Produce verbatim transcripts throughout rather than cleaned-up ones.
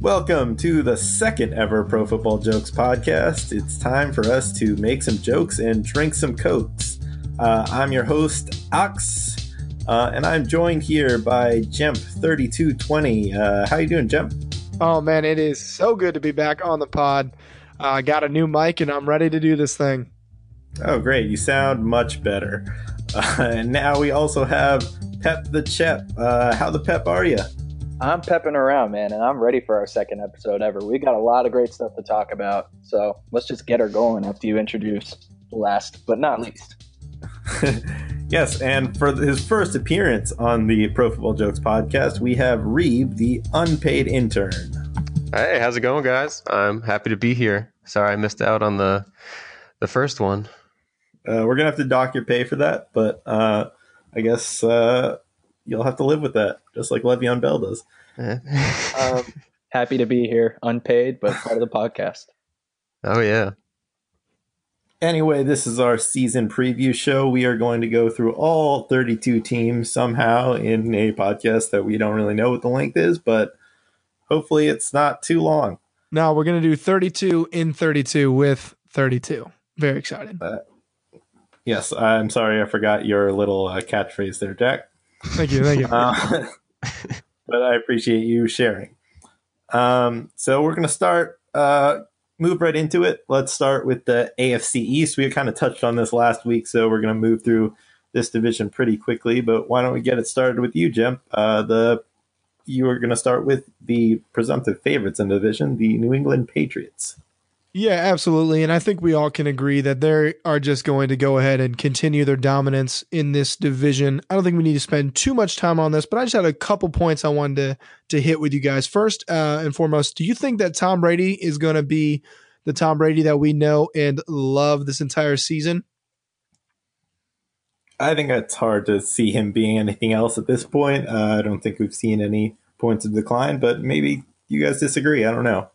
Welcome to the second ever Pro Football Jokes podcast. It's time for us to make some jokes and drink some Cokes. Uh, I'm your host, Ox, uh, and I'm joined here by Jemp thirty-two twenty. Uh, how you doing, Jemp? Oh, man, it is so good to be back on the pod. I uh, got a new mic, and I'm ready to do this thing. Oh, great. You sound much better. Uh, and now we also have Pep the Chep. Uh, how the Pep are you? I'm pepping around, man, and I'm ready for our second episode ever. We got a lot of great stuff to talk about, so let's just get her going after you introduce last but not least. Yes, and for his first appearance on the Pro Football Jokes podcast, we have Reeb, the unpaid intern. Hey, how's it going, guys? I'm happy to be here. Sorry I missed out on the the first one. Uh, we're going to have to dock your pay for that, but uh, I guess... Uh, You'll have to live with that, just like Le'Veon Bell does. um, happy to be here, unpaid, but part of the podcast. Oh, yeah. Anyway, this is our season preview show. We are going to go through all thirty-two teams somehow in a podcast that we don't really know what the length is, but hopefully it's not too long. No, we're going to do thirty-two in thirty-two with thirty-two. Very excited. Uh, yes, I'm sorry I forgot your little uh, catchphrase there, Jack. Thank you, thank you. Uh, but I appreciate you sharing. Um, so we're going to start, uh, move right into it. Let's start with the A F C East. We kind of touched on this last week, so we're going to move through this division pretty quickly. But why don't we get it started with you, Jim? Uh, the you are going to start with the presumptive favorites in the division, the New England Patriots. Yeah, absolutely. And I think we all can agree that they are just going to go ahead and continue their dominance in this division. I don't think we need to spend too much time on this, but I just had a couple points I wanted to, to hit with you guys. First uh, and foremost, do you think that Tom Brady is going to be the Tom Brady that we know and love this entire season? I think it's hard to see him being anything else at this point. Uh, I don't think we've seen any points of decline, but maybe you guys disagree. I don't know.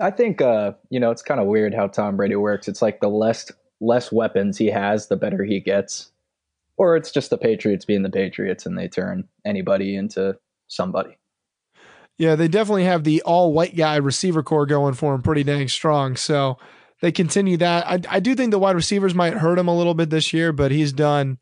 I think, uh, you know, it's kind of weird how Tom Brady works. It's like the less less weapons he has, the better he gets. Or it's just the Patriots being the Patriots and they turn anybody into somebody. Yeah, they definitely have the all-white guy receiver core going for him pretty dang strong. So they continue that. I, I do think the wide receivers might hurt him a little bit this year, but he's done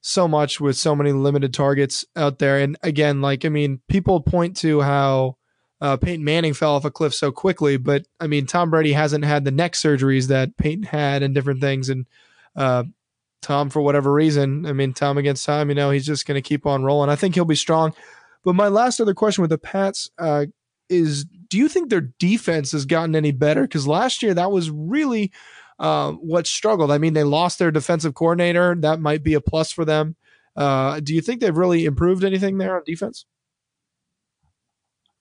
so much with so many limited targets out there. And again, like, I mean, people point to how Uh, Peyton Manning fell off a cliff so quickly, but I mean, Tom Brady hasn't had the neck surgeries that Peyton had and different things. And uh, Tom, for whatever reason, I mean, Tom against time, you know, he's just going to keep on rolling. I think he'll be strong. But my last other question with the Pats uh, is, do you think their defense has gotten any better? Because last year that was really uh, what struggled. I mean, they lost their defensive coordinator. That might be a plus for them. Uh, do you think they've really improved anything there on defense?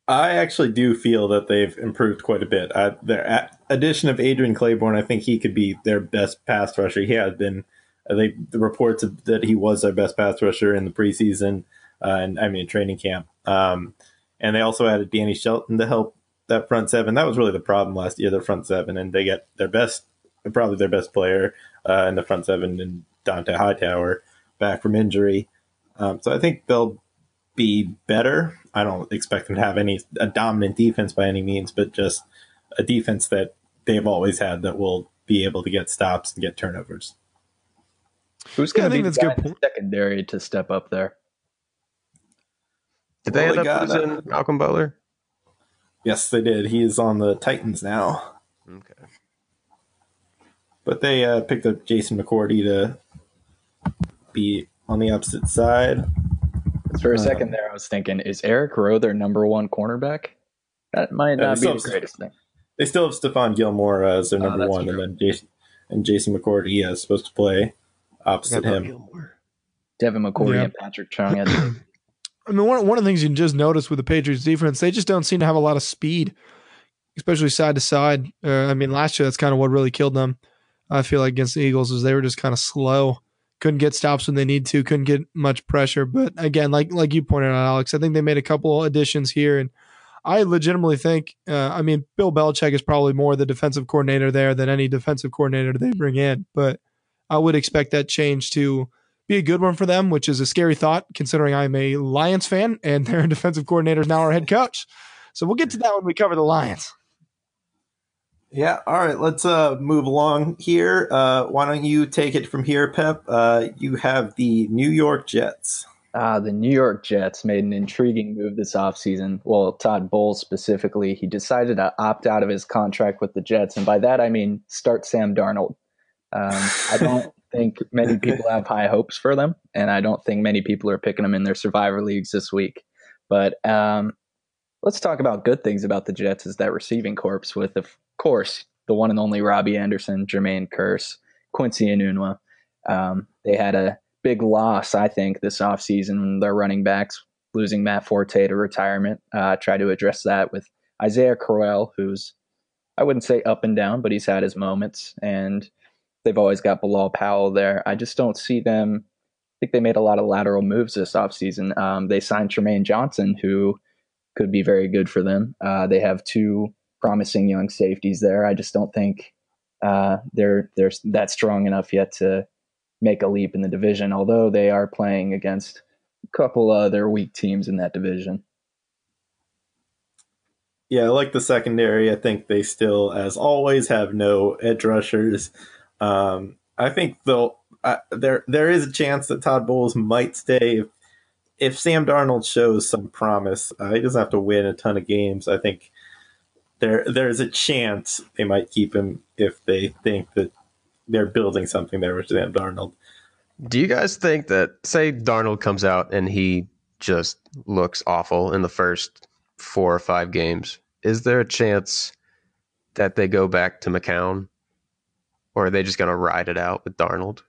I actually do feel that they've improved quite a bit. Uh, their addition of Adrian Clayborne, I think he could be their best pass rusher. He has been. Uh, they, the reports of, that he was their best pass rusher in the preseason, uh, and I mean training camp. Um, and they also added Danny Shelton to help that front seven. That was really the problem last year, their front seven, and they get their best, probably their best player uh, in the front seven, and Dante Hightower back from injury. Um, so I think they'll be better. I don't expect them to have any a dominant defense by any means, but just a defense that they've always had that will be able to get stops and get turnovers. Who's going to yeah, be the secondary to step up there? Did well, they end up losing uh, Malcolm Butler? Yes, they did. He is on the Titans now. Okay. But they uh, picked up Jason McCourty to be on the opposite side. For a second there, I was thinking, is Eric Rowe their number one cornerback? That might not yeah, be the greatest thing. They still have Stephon Gilmore as their number oh, one, true. and then Jason, and Jason McCourty yeah, is supposed to play opposite him. Gilmore. Devin McCourty yeah. and Patrick Chung. I mean, one, one of the things you can just notice with the Patriots defense, they just don't seem to have a lot of speed, especially side to side. Uh, I mean, last year, that's kind of what really killed them, I feel like, against the Eagles, is they were just kind of slow. Couldn't get stops when they need to, couldn't get much pressure. But again, like like you pointed out, Alex, I think they made a couple additions here. And I legitimately think, uh, I mean, Bill Belichick is probably more the defensive coordinator there than any defensive coordinator they bring in. But I would expect that change to be a good one for them, which is a scary thought considering I'm a Lions fan and their defensive coordinator is now our head coach. So we'll get to that when we cover the Lions. Yeah. All right. Let's uh, move along here. Uh, why don't you take it from here, Pep? Uh, you have the New York Jets. Uh, the New York Jets made an intriguing move this offseason. Well, Todd Bowles specifically, he decided to opt out of his contract with the Jets. And by that, I mean, start Sam Darnold. Um, I don't think many people have high hopes for them. And I don't think many people are picking them in their survivor leagues this week. But um, let's talk about good things about the Jets is that receiving corps with, of course, the one and only Robbie Anderson, Jermaine Kearse, Quincy Enunwa. Um, they had a big loss, I think, this offseason. Their running backs losing Matt Forte to retirement. Uh, try to address that with Isaiah Crowell, who's, I wouldn't say up and down, but he's had his moments. And they've always got Bilal Powell there. I just don't see them. I think they made a lot of lateral moves this offseason. Um, they signed Tremaine Johnson, who could be very good for them. Uh, they have two promising young safeties there. I just don't think uh, they're they're that strong enough yet to make a leap in the division, although they are playing against a couple other weak teams in that division. Yeah, like the secondary, I think they still, as always, have no edge rushers. Um, I think they'll uh, there there is a chance that Todd Bowles might stay if, if Sam Darnold shows some promise. Uh, he doesn't have to win a ton of games. I think there there's a chance they might keep him if they think that they're building something there with Sam Darnold. Do you guys think that, say Darnold comes out and he just looks awful in the first four or five games, is there a chance that they go back to McCown? Or are they just going to ride it out with Darnold?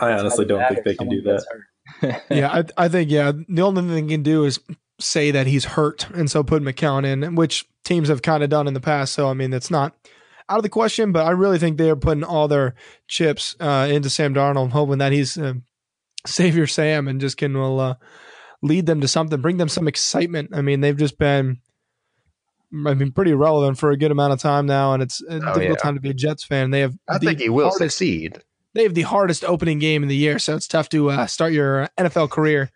I honestly don't think they can do that. yeah, I, I think, yeah, the only thing they can do is say that he's hurt and so put McCown in, which teams have kind of done in the past. So, I mean, it's not out of the question, but I really think they are putting all their chips uh, into Sam Darnold, hoping that he's uh, Savior Sam and just can will uh, lead them to something, bring them some excitement. I mean, they've just been, I mean, pretty relevant for a good amount of time now, and it's a oh, difficult yeah. time to be a Jets fan. They have, I the think he will hardest, succeed. They have the hardest opening game of the year, so it's tough to uh, start your N F L career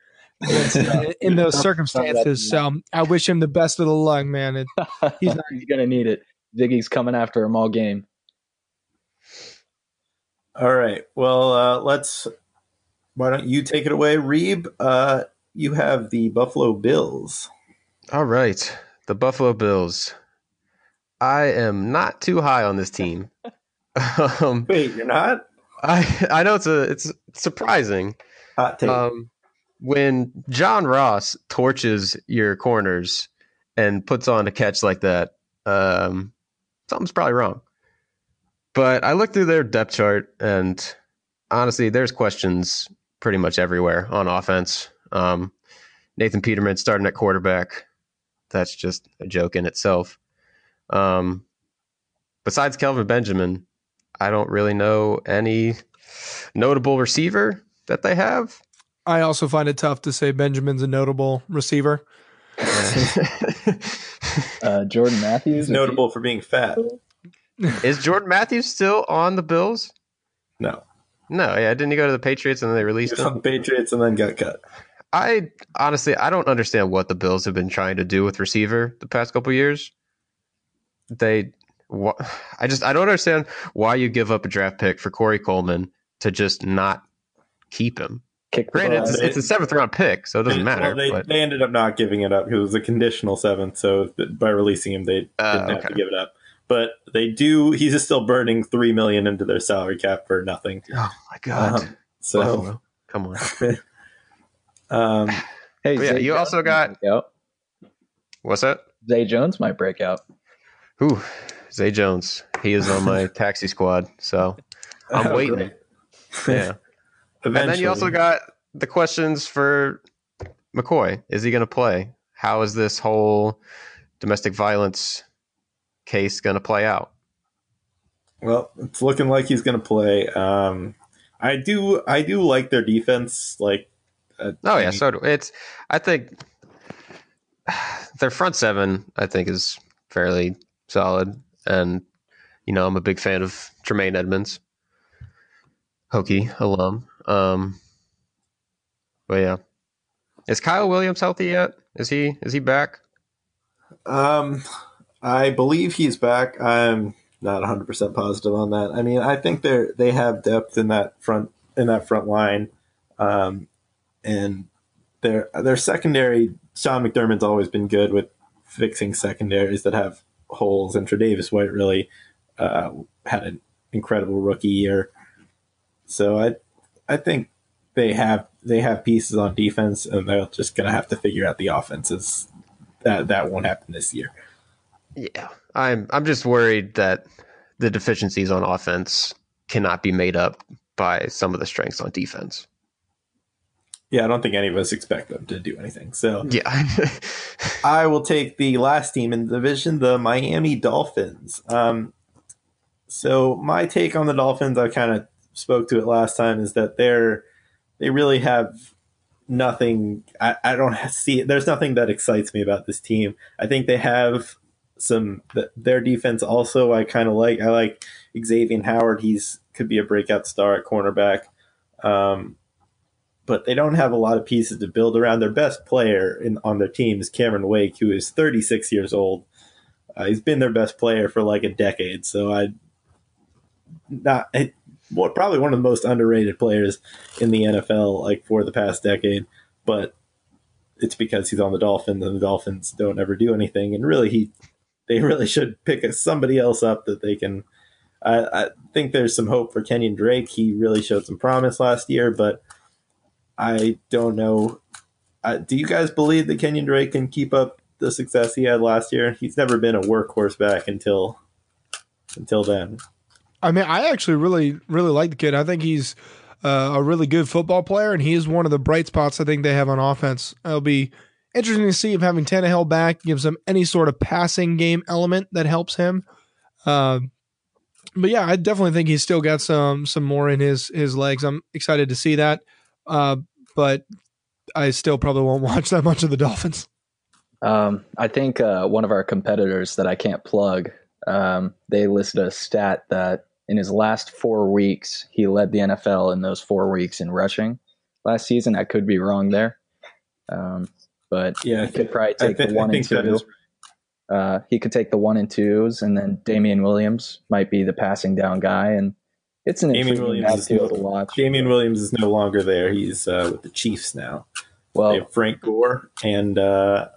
in, in those circumstances. So I wish him the best of the luck, man. It, he's not he's going to need it. Ziggy's coming after him all game. All right. Well, uh, let's. Why don't you take it away, Reeb? Uh, you have the Buffalo Bills. All right. The Buffalo Bills. I am not too high on this team. um, Wait, you're not? I I know it's a it's surprising. Hot take. Um, when John Ross torches your corners and puts on a catch like that, um, something's probably wrong. But I looked through their depth chart, and honestly, there's questions pretty much everywhere on offense. Um, Nathan Peterman starting at quarterback. That's just a joke in itself. Um, besides Kelvin Benjamin, I don't really know any notable receiver that they have. I also find it tough to say Benjamin's a notable receiver. uh, Jordan Matthews? Notable for being fat. Is Jordan Matthews still on the Bills? No. No, yeah, didn't he go to the Patriots and then they released him? On the Patriots and then got cut. I honestly, I don't understand what the Bills have been trying to do with receiver the past couple of years. They, wh- I just, I don't understand why you give up a draft pick for Corey Coleman to just not keep him. Kick Granted, it's, it's a seventh round pick, so it doesn't matter. Well, they, but. they ended up not giving it up because it was a conditional seventh. So by releasing him, they didn't uh, okay. have to give it up. But they do. He's just still burning three million into their salary cap for nothing. Oh my god! Um, so wow. Come on. Um, hey, yeah, Zay you Jones also got. What's that? Zay Jones might break out. Ooh, Zay Jones. He is on my taxi squad, so I'm oh, waiting. Great. Yeah. Eventually. And then you also got the questions for McCoy. Is he going to play? How is this whole domestic violence case going to play out? Well, it's looking like he's going to play. Um, I do. I do like their defense. Like. Uh, oh yeah, so it's. I think their front seven, I think, is fairly solid, and you know, I'm a big fan of Tremaine Edmonds, Hokie alum. Um, but yeah, is Kyle Williams healthy yet? Is he is he back? Um, I believe he's back. I'm not one hundred percent positive on that. I mean, I think they they have depth in that front in that front line, um, and their their secondary. Sean McDermott's always been good with fixing secondaries that have holes, and Tre'Davious White really uh, had an incredible rookie year. So I I think they have they have pieces on defense, and they're just gonna have to figure out the offenses. That that won't happen this year. Yeah, I'm I'm just worried that the deficiencies on offense cannot be made up by some of the strengths on defense. Yeah, I don't think any of us expect them to do anything. So yeah, I will take the last team in the division, the Miami Dolphins. Um, so my take on the Dolphins, I kind of spoke to it last time, is that they're they really have nothing. I, I don't see it. There's nothing that excites me about this team. I think they have some their defense also. I kind of like. I like Xavier Howard. He's could be a breakout star at cornerback. Um, But they don't have a lot of pieces to build around. Their best player in, on their team is Cameron Wake, who is thirty-six years old. Uh, he's been their best player for like a decade. So I, not it, well, probably one of the most underrated players in the N F L, like for the past decade. But it's because he's on the Dolphins, and the Dolphins don't ever do anything. And really, he, they really should pick a, somebody else up that they can. I, I think there's some hope for Kenyon Drake. He really showed some promise last year, but I don't know. Uh, do you guys believe that Kenyon Drake can keep up the success he had last year? He's never been a workhorse back until until then. I mean, I actually really, really like the kid. I think he's uh, a really good football player, and he is one of the bright spots I think they have on offense. It'll be interesting to see if having Tannehill back gives him any sort of passing game element that helps him. Uh, but, yeah, I definitely think he's still got some some more in his his legs. I'm excited to see that. Uh, but I still probably won't watch that much of the Dolphins. Um, I think uh, one of our competitors that I can't plug, um, they listed a stat that in his last four weeks, he led the N F L in those four weeks in rushing last season. I could be wrong there. Um, but yeah, he could probably take th- the one and two. Uh, he could take the one and twos, and then Damian Williams might be the passing down guy, and It's an Damian Williams is no, to watch. Damian Williams is no longer there. He's uh, with the Chiefs now. Well, they have Frank Gore, and uh,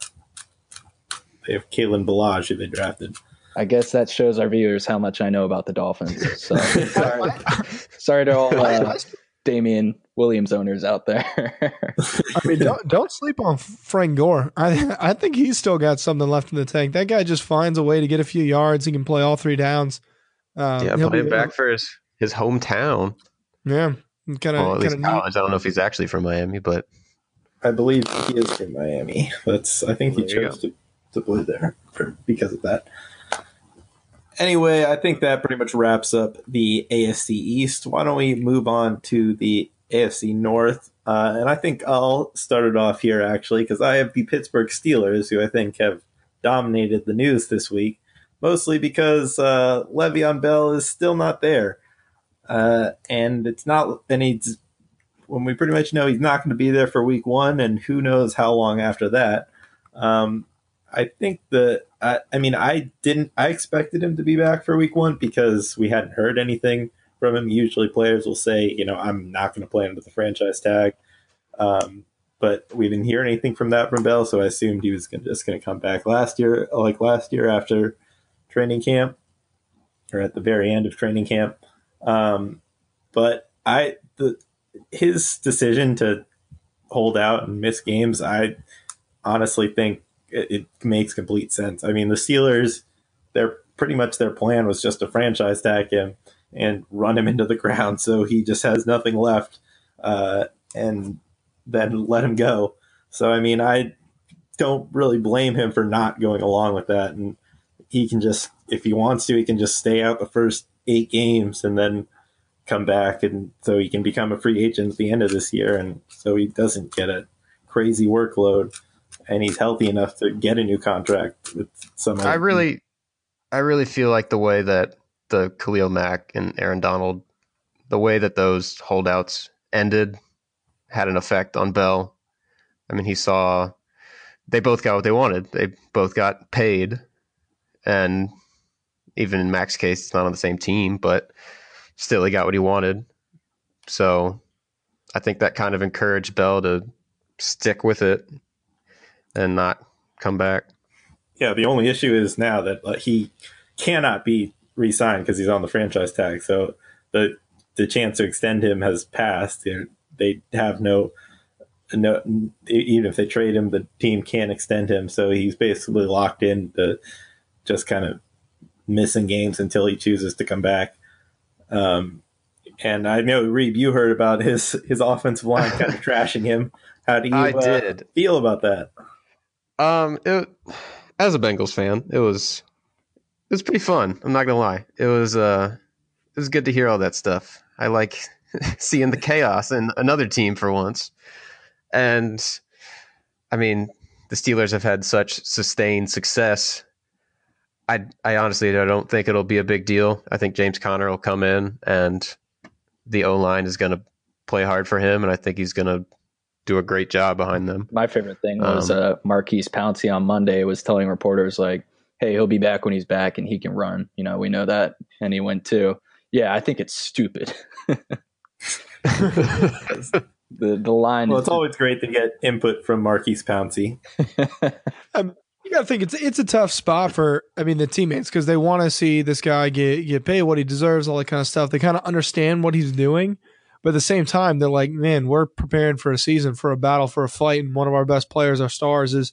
they have Kalen Ballage, who they drafted. I guess that shows our viewers how much I know about the Dolphins. So sorry, sorry to all uh, Damian Williams owners out there. I mean, don't don't sleep on Frank Gore. I I think he's still got something left in the tank. That guy just finds a way to get a few yards. He can play all three downs. Um, yeah, put him back for his. His hometown. Yeah. Kind of, well, at least college. I don't know if he's actually from Miami, but I believe he is from Miami. That's I think he chose to, to play there for, because of that. Anyway, I think that pretty much wraps up the A F C East. Why don't we move on to the A F C North? Uh, and I think I'll start it off here, actually, because I have the Pittsburgh Steelers, who I think have dominated the news this week, mostly because uh, Le'Veon Bell is still not there. Uh, and it's not, and he's, when we pretty much know he's not going to be there for week one, and who knows how long after that. Um, I think the, I, I mean, I didn't, I expected him to be back for week one because we hadn't heard anything from him. Usually players will say, you know, I'm not going to play under the franchise tag. Um, but we didn't hear anything from that from Bell. So I assumed he was gonna, just going to come back last year, like last year after training camp or at the very end of training camp. Um, but I, the, his decision to hold out and miss games, I honestly think it, it makes complete sense. I mean, the Steelers, they're pretty much their plan was just to franchise tag him and run him into the ground. So he just has nothing left, uh, and then let him go. So, I mean, I don't really blame him for not going along with that. And he can just, if he wants to, he can just stay out the first eight games and then come back, and so he can become a free agent at the end of this year, and so he doesn't get a crazy workload, and he's healthy enough to get a new contract with someone. I really I really feel like the way that the Khalil Mack and Aaron Donald, the way that those holdouts ended had an effect on Bell. I mean, he saw they both got what they wanted. They both got paid. And even in Mack's case, it's not on the same team, but still he got what he wanted. So I think that kind of encouraged Bell to stick with it and not come back. Yeah, the only issue is now that uh, he cannot be re-signed because he's on the franchise tag. So the the chance to extend him has passed. You know, they have no, no, even if they trade him, the team can't extend him. So he's basically locked in to just kind of missing games until he chooses to come back. Um, and I know, Reeb, you heard about his, his offensive line kind of trashing him. How do you I did. Uh, feel about that? Um, it, as a Bengals fan, it was it was pretty fun. I'm not gonna lie. It was uh, it was good to hear all that stuff. I like seeing the chaos in another team for once. And I mean, the Steelers have had such sustained success. I I honestly I don't think it'll be a big deal. I think James Conner will come in, and the O-line is gonna play hard for him, and I think he's gonna do a great job behind them. My favorite thing was um, uh, Marquise Pouncey on Monday was telling reporters, like, hey, he'll be back when he's back and he can run. You know, we know that. And he went too. Yeah, I think it's stupid. the the line. Well, it's always great to get input from Marquise Pouncey. um, you got to think it's it's a tough spot for, I mean, the teammates, because they want to see this guy get, get paid what he deserves, all that kind of stuff. They kind of understand what he's doing. But at the same time, they're like, man, we're preparing for a season, for a battle, for a fight, and one of our best players, our stars, is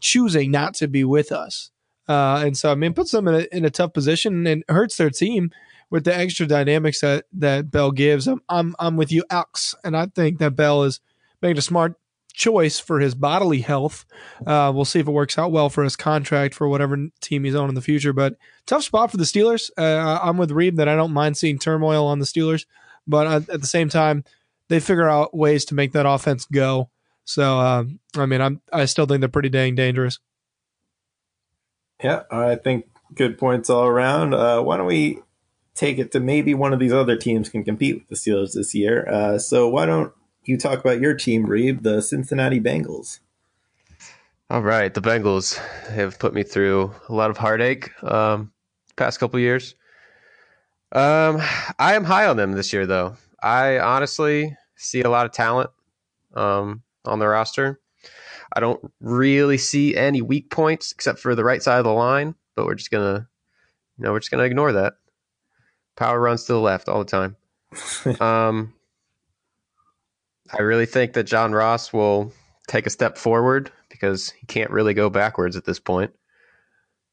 choosing not to be with us. Uh, and so, I mean, it puts them in a, in a tough position and hurts their team with the extra dynamics that, that Bell gives. I'm, I'm I'm with you, Alex, and I think that Bell is making a smart choice for his bodily health. Uh, we'll see if it works out well for his contract for whatever team he's on in the future. But tough spot for the Steelers. Uh, I'm with Reeb that I don't mind seeing turmoil on the Steelers. But at the same time, they figure out ways to make that offense go. So, um, I mean, I'm, I still think they're pretty dang dangerous. Yeah, I think good points all around. Uh, why don't we take it to maybe one of these other teams can compete with the Steelers this year. Uh, so why don't you talk about your team, Reeb, the Cincinnati Bengals. All right, the Bengals have put me through a lot of heartache um, past couple of years. Um, I am high on them this year, though. I honestly see a lot of talent um, on the roster. I don't really see any weak points except for the right side of the line, but we're just gonna, you know, we're just gonna ignore that. Power runs to the left all the time. um, I really think that John Ross will take a step forward because he can't really go backwards at this point.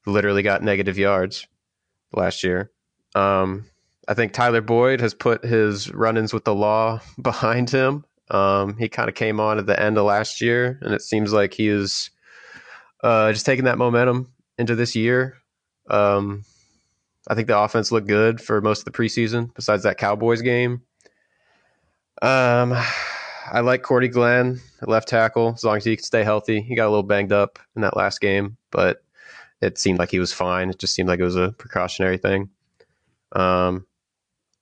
Literally got negative yards last year. Um, I think Tyler Boyd has put his run-ins with the law behind him. Um, he kind of came on at the end of last year, and it seems like he is uh, just taking that momentum into this year. Um, I think the offense looked good for most of the preseason, besides that Cowboys game. Um, I like Cordy Glenn, left tackle, as long as he can stay healthy. He got a little banged up in that last game, but it seemed like he was fine. It just seemed like it was a precautionary thing. Um,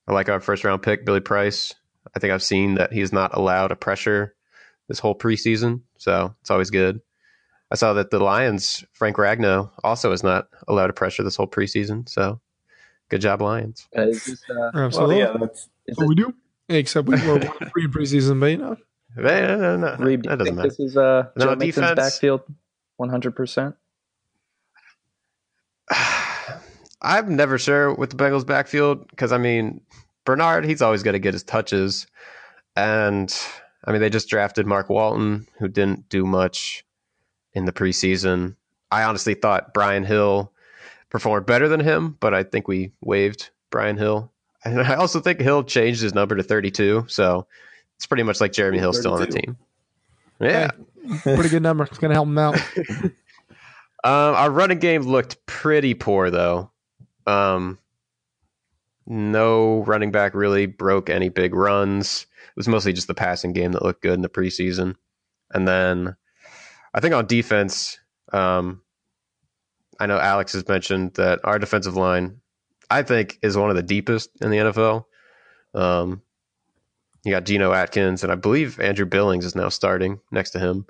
I like our first round pick, Billy Price. I think I've seen that he's not allowed a pressure this whole preseason, so it's always good. I saw that the Lions, Frank Ragnow, also is not allowed a pressure this whole preseason, so good job, Lions. Uh, it's just, uh, Absolutely. Well, yeah, that's what it, we do, except we were pre preseason, but you know. No, no, no, no. Reed, that doesn't matter. This is uh, Joe no, Mixon's backfield one hundred percent. I'm never sure with the Bengals backfield because, I mean, Bernard, he's always going to get his touches. And, I mean, they just drafted Mark Walton, who didn't do much in the preseason. I honestly thought Brian Hill performed better than him, but I think we waived Brian Hill. And I also think Hill changed his number to thirty-two, so it's pretty much like Jeremy Hill still on the team. Yeah. Hey, pretty good number. It's going to help him out. um, our running game looked pretty poor, though. Um, no running back really broke any big runs. It was mostly just the passing game that looked good in the preseason. And then I think on defense, um, I know Alex has mentioned that our defensive line, I think, is one of the deepest in the N F L. Um, you got Geno Atkins, and I believe Andrew Billings is now starting next to him.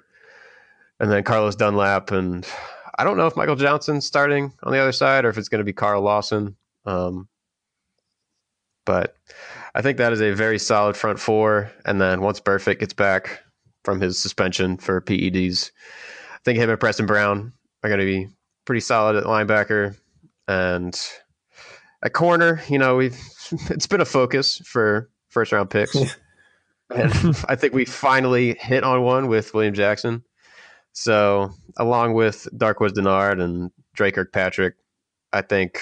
and then Carlos Dunlap. And I don't know if Michael Johnson's starting on the other side or if it's going to be Carl Lawson. Um, but I think that is a very solid front four. And then once Burfict gets back from his suspension for P E Ds, I think him and Preston Brown are going to be pretty solid at linebacker. And at corner, you know, we've it's been a focus for first round picks. Yeah. And I think we finally hit on one with William Jackson. So along with Darquez Denard and Drake Kirkpatrick, I think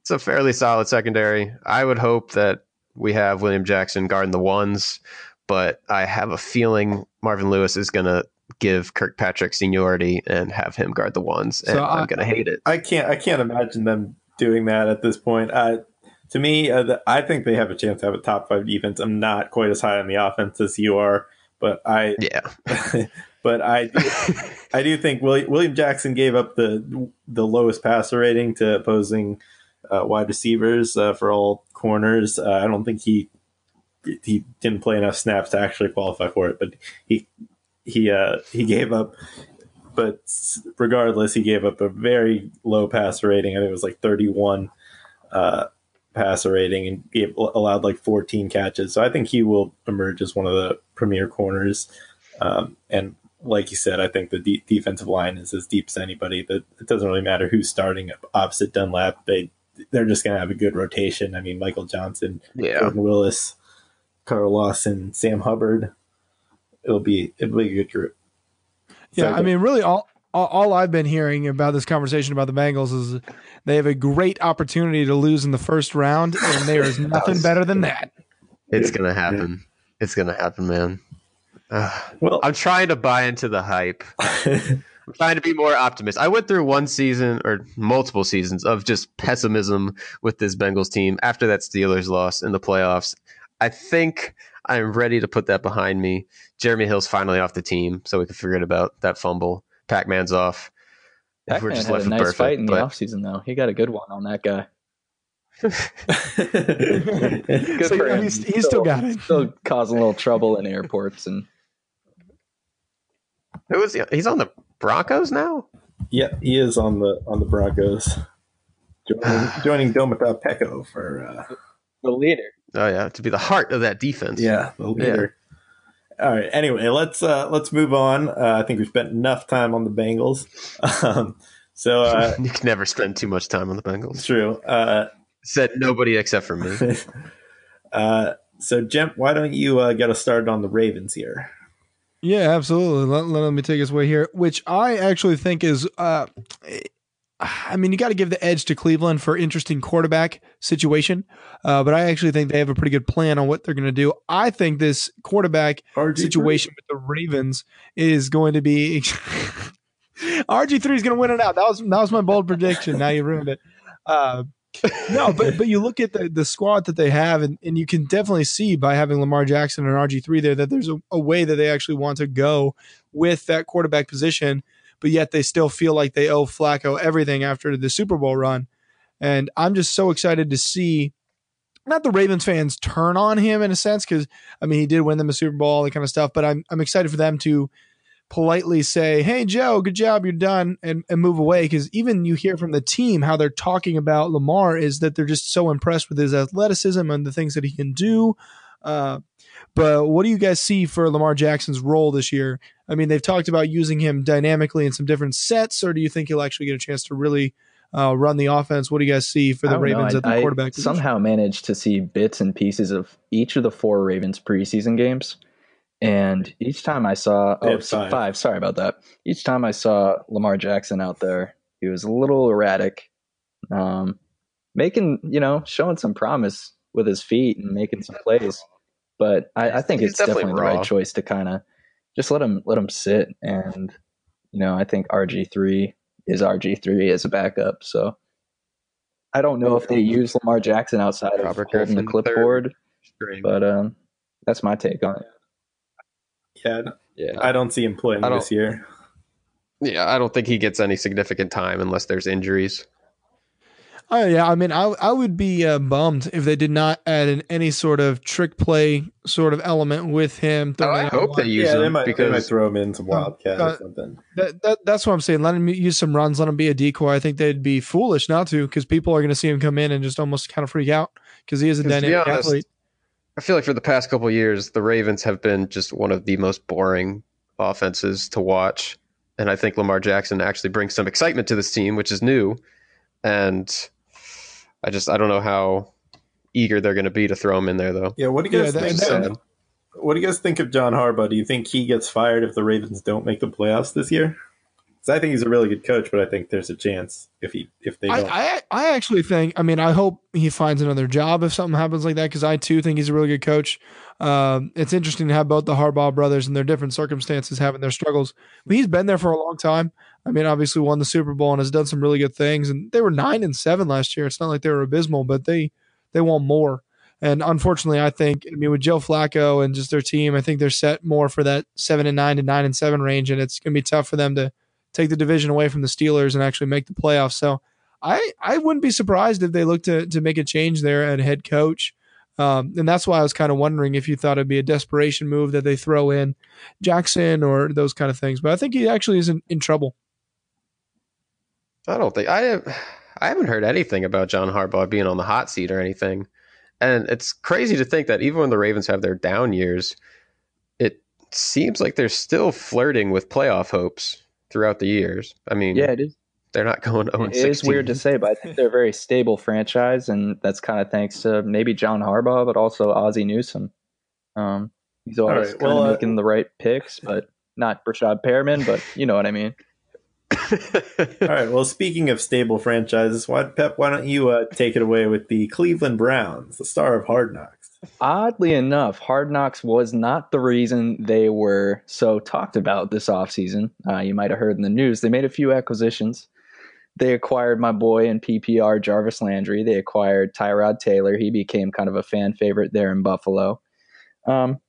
it's a fairly solid secondary. I would hope that we have William Jackson guarding the ones, but I have a feeling Marvin Lewis is going to give Kirkpatrick seniority and have him guard the ones, and so I, I'm going to hate it. I can't I can't imagine them doing that at this point. I, to me, uh, the, I think they have a chance to have a top five defense. I'm not quite as high on the offense as you are, but I yeah. But I do, I do think William, William Jackson gave up the the lowest passer rating to opposing uh, wide receivers uh, for all corners. Uh, I don't think he he didn't play enough snaps to actually qualify for it, but he he uh, he gave up. But regardless, he gave up a very low passer rating. I think it was like thirty-one uh, passer rating, and he allowed like fourteen catches. So I think he will emerge as one of the premier corners. Um, and like you said, I think the de- defensive line is as deep as anybody. That it doesn't really matter who's starting opposite Dunlap. They they're just going to have a good rotation. I mean, Michael Johnson, yeah. Jordan Willis, Carl Lawson, Sam Hubbard. It'll be it'll be a good group. Yeah, I mean, really, all, all all I've been hearing about this conversation about the Bengals is they have a great opportunity to lose in the first round, and there is nothing better than that. It's gonna happen. It's gonna happen, man. Uh, well, I'm trying to buy into the hype. I'm trying to be more optimistic. I went through one season or multiple seasons of just pessimism with this Bengals team after that Steelers loss in the playoffs. I think I'm ready to put that behind me. Jeremy Hill's finally off the team, so we can forget about that fumble. Pac-Man's off. Pac-Man we're just had left a nice perfect, fight in the but... offseason, though. He got a good one on that guy. Good so, for him. He's, he's still, still got it. Still causing a little trouble in airports. And Who is he? He's on the Broncos now? Yeah, he is on the on the Broncos. Joining, joining Domata Peko for uh... the leader. Oh yeah, to be the heart of that defense. Yeah, the leader. Yeah. All right. Anyway, let's uh, let's move on. Uh, I think we've spent enough time on the Bengals. Um, so uh, you can never spend too much time on the Bengals. True. Uh, Said nobody except for me. uh, so, Jim, why don't you uh, get us started on the Ravens here? Yeah, absolutely. Let, let me take us away here, which I actually think is. Uh, I mean, you got to give the edge to Cleveland for interesting quarterback situation, uh, but I actually think they have a pretty good plan on what they're going to do. I think this quarterback R G three situation with the Ravens is going to be R G three is going to win it out. That was that was my bold prediction. Now you ruined it. Uh, no, but but you look at the, the squad that they have, and, and you can definitely see by having Lamar Jackson and R G three there that there's a, a way that they actually want to go with that quarterback position. But yet they still feel like they owe Flacco everything after the Super Bowl run. And I'm just so excited to see not the Ravens fans turn on him in a sense, because, I mean, he did win them a Super Bowl, all that kind of stuff. But I'm I'm excited for them to politely say, hey, Joe, good job, you're done, and, and move away. Because even you hear from the team how they're talking about Lamar is that they're just so impressed with his athleticism and the things that he can do. Uh, but what do you guys see for Lamar Jackson's role this year? I mean, they've talked about using him dynamically in some different sets, or do you think he'll actually get a chance to really uh, run the offense? What do you guys see for the Ravens know. at the I, quarterback I position? Somehow managed to see bits and pieces of each of the four Ravens preseason games. And each time I saw, oh, five. five, sorry about that. Each time I saw Lamar Jackson out there, he was a little erratic, um, making, you know, showing some promise with his feet and making some plays. But I, I think He's it's definitely, definitely the right choice to kind of just let him let him sit. And, you know, I think R G three is R G three as a backup. So I don't know if they use Lamar Jackson outside of Robert holding Griffin the clipboard, but um, that's my take on it. Yeah, yeah. I don't see him playing this year. Yeah, I don't think he gets any significant time unless there's injuries. Oh, yeah, I mean, I I would be uh, bummed if they did not add in any sort of trick play sort of element with him. Oh, I hope they use yeah, him they might, because they might throw him in some wildcat uh, or something. That, that that's what I'm saying. Let him use some runs. Let him be a decoy. I think they'd be foolish not to, because people are going to see him come in and just almost kind of freak out because he is a dynamic honest, athlete. I feel like for the past couple of years, the Ravens have been just one of the most boring offenses to watch, and I think Lamar Jackson actually brings some excitement to this team, which is new. And I just I don't know how eager they're going to be to throw him in there, though. Yeah, what do you guys yeah, think? That, what do you guys think of John Harbaugh? Do you think he gets fired if the Ravens don't make the playoffs this year? Because I think he's a really good coach, but I think there's a chance if he if they don't. I, I, I actually think. I mean, I hope he finds another job if something happens like that, because I too think he's a really good coach. Um, it's interesting to have both the Harbaugh brothers and their different circumstances having their struggles. But he's been there for a long time. I mean, obviously won the Super Bowl and has done some really good things. And they were nine and seven last year. It's not like they were abysmal, but they they want more. And unfortunately, I think I mean with Joe Flacco and just their team, I think they're set more for that seven and nine to nine and seven range. And it's gonna be tough for them to take the division away from the Steelers and actually make the playoffs. So I I wouldn't be surprised if they look to to make a change there at head coach. Um, and that's why I was kind of wondering if you thought it'd be a desperation move that they throw in Jackson or those kind of things. But I think he actually is in, in trouble. I don't think I have, I haven't heard anything about John Harbaugh being on the hot seat or anything. And it's crazy to think that even when the Ravens have their down years, it seems like they're still flirting with playoff hopes throughout the years. I mean, yeah, it is. They're not going oh and sixteen. It is weird to say, but I think they're a very stable franchise, and that's kind of thanks to maybe John Harbaugh, but also Ozzie Newsome. Um, he's always right, kind well, of uh, making the right picks, but not Brashad Perriman, but you know what I mean. All right. Well, speaking of stable franchises, why, Pep, why don't you uh, take it away with the Cleveland Browns, the star of Hard Knocks? Oddly enough, Hard Knocks was not the reason they were so talked about this offseason. Uh, you might have heard in the news. They made a few acquisitions. They acquired my boy in P P R, Jarvis Landry. They acquired Tyrod Taylor. He became kind of a fan favorite there in Buffalo. Um,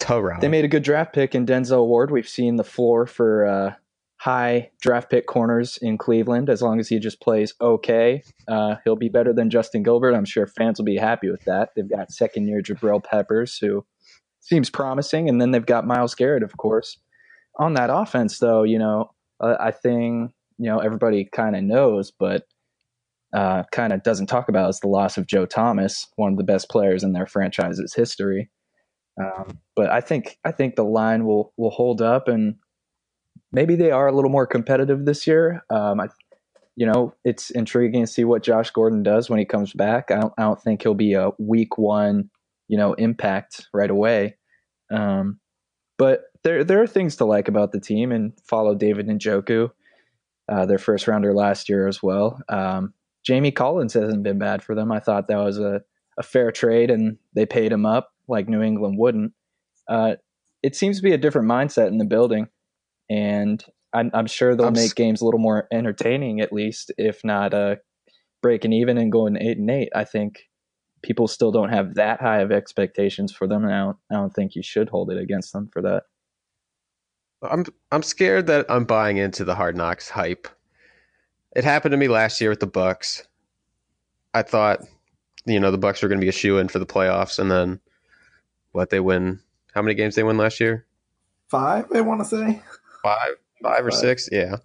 Tyrod. They made a good draft pick in Denzel Ward. We've seen the floor for uh, high draft pick corners in Cleveland. As long as he just plays okay, uh, he'll be better than Justin Gilbert. I'm sure fans will be happy with that. They've got second-year Jabril Peppers, who seems promising. And then they've got Myles Garrett, of course. On that offense, though, you know, uh, I think... you know, everybody kind of knows, but uh, kind of doesn't talk about is the loss of Joe Thomas, one of the best players in their franchise's history. Um, but I think I think the line will will hold up, and maybe they are a little more competitive this year. Um, I, you know, it's intriguing to see what Josh Gordon does when he comes back. I don't I don't think he'll be a week one, you know, impact right away. Um, but there there are things to like about the team and follow David Njoku. Uh, their first rounder last year as well. Um, Jamie Collins hasn't been bad for them. I thought that was a, a fair trade, and they paid him up like New England wouldn't. Uh, it seems to be a different mindset in the building, and I'm, I'm sure they'll I'm make s- games a little more entertaining, at least, if not uh, breaking even and going eight and eight. I think people still don't have that high of expectations for them, and I don't, I don't think you should hold it against them for that. I'm I'm scared that I'm buying into the Hard Knocks hype. It happened to me last year with the Bucks. I thought, you know, the Bucks were going to be a shoo-in for the playoffs, and then what they win? How many games they win last year? Five, I want to say. Five, five or five. six, yeah.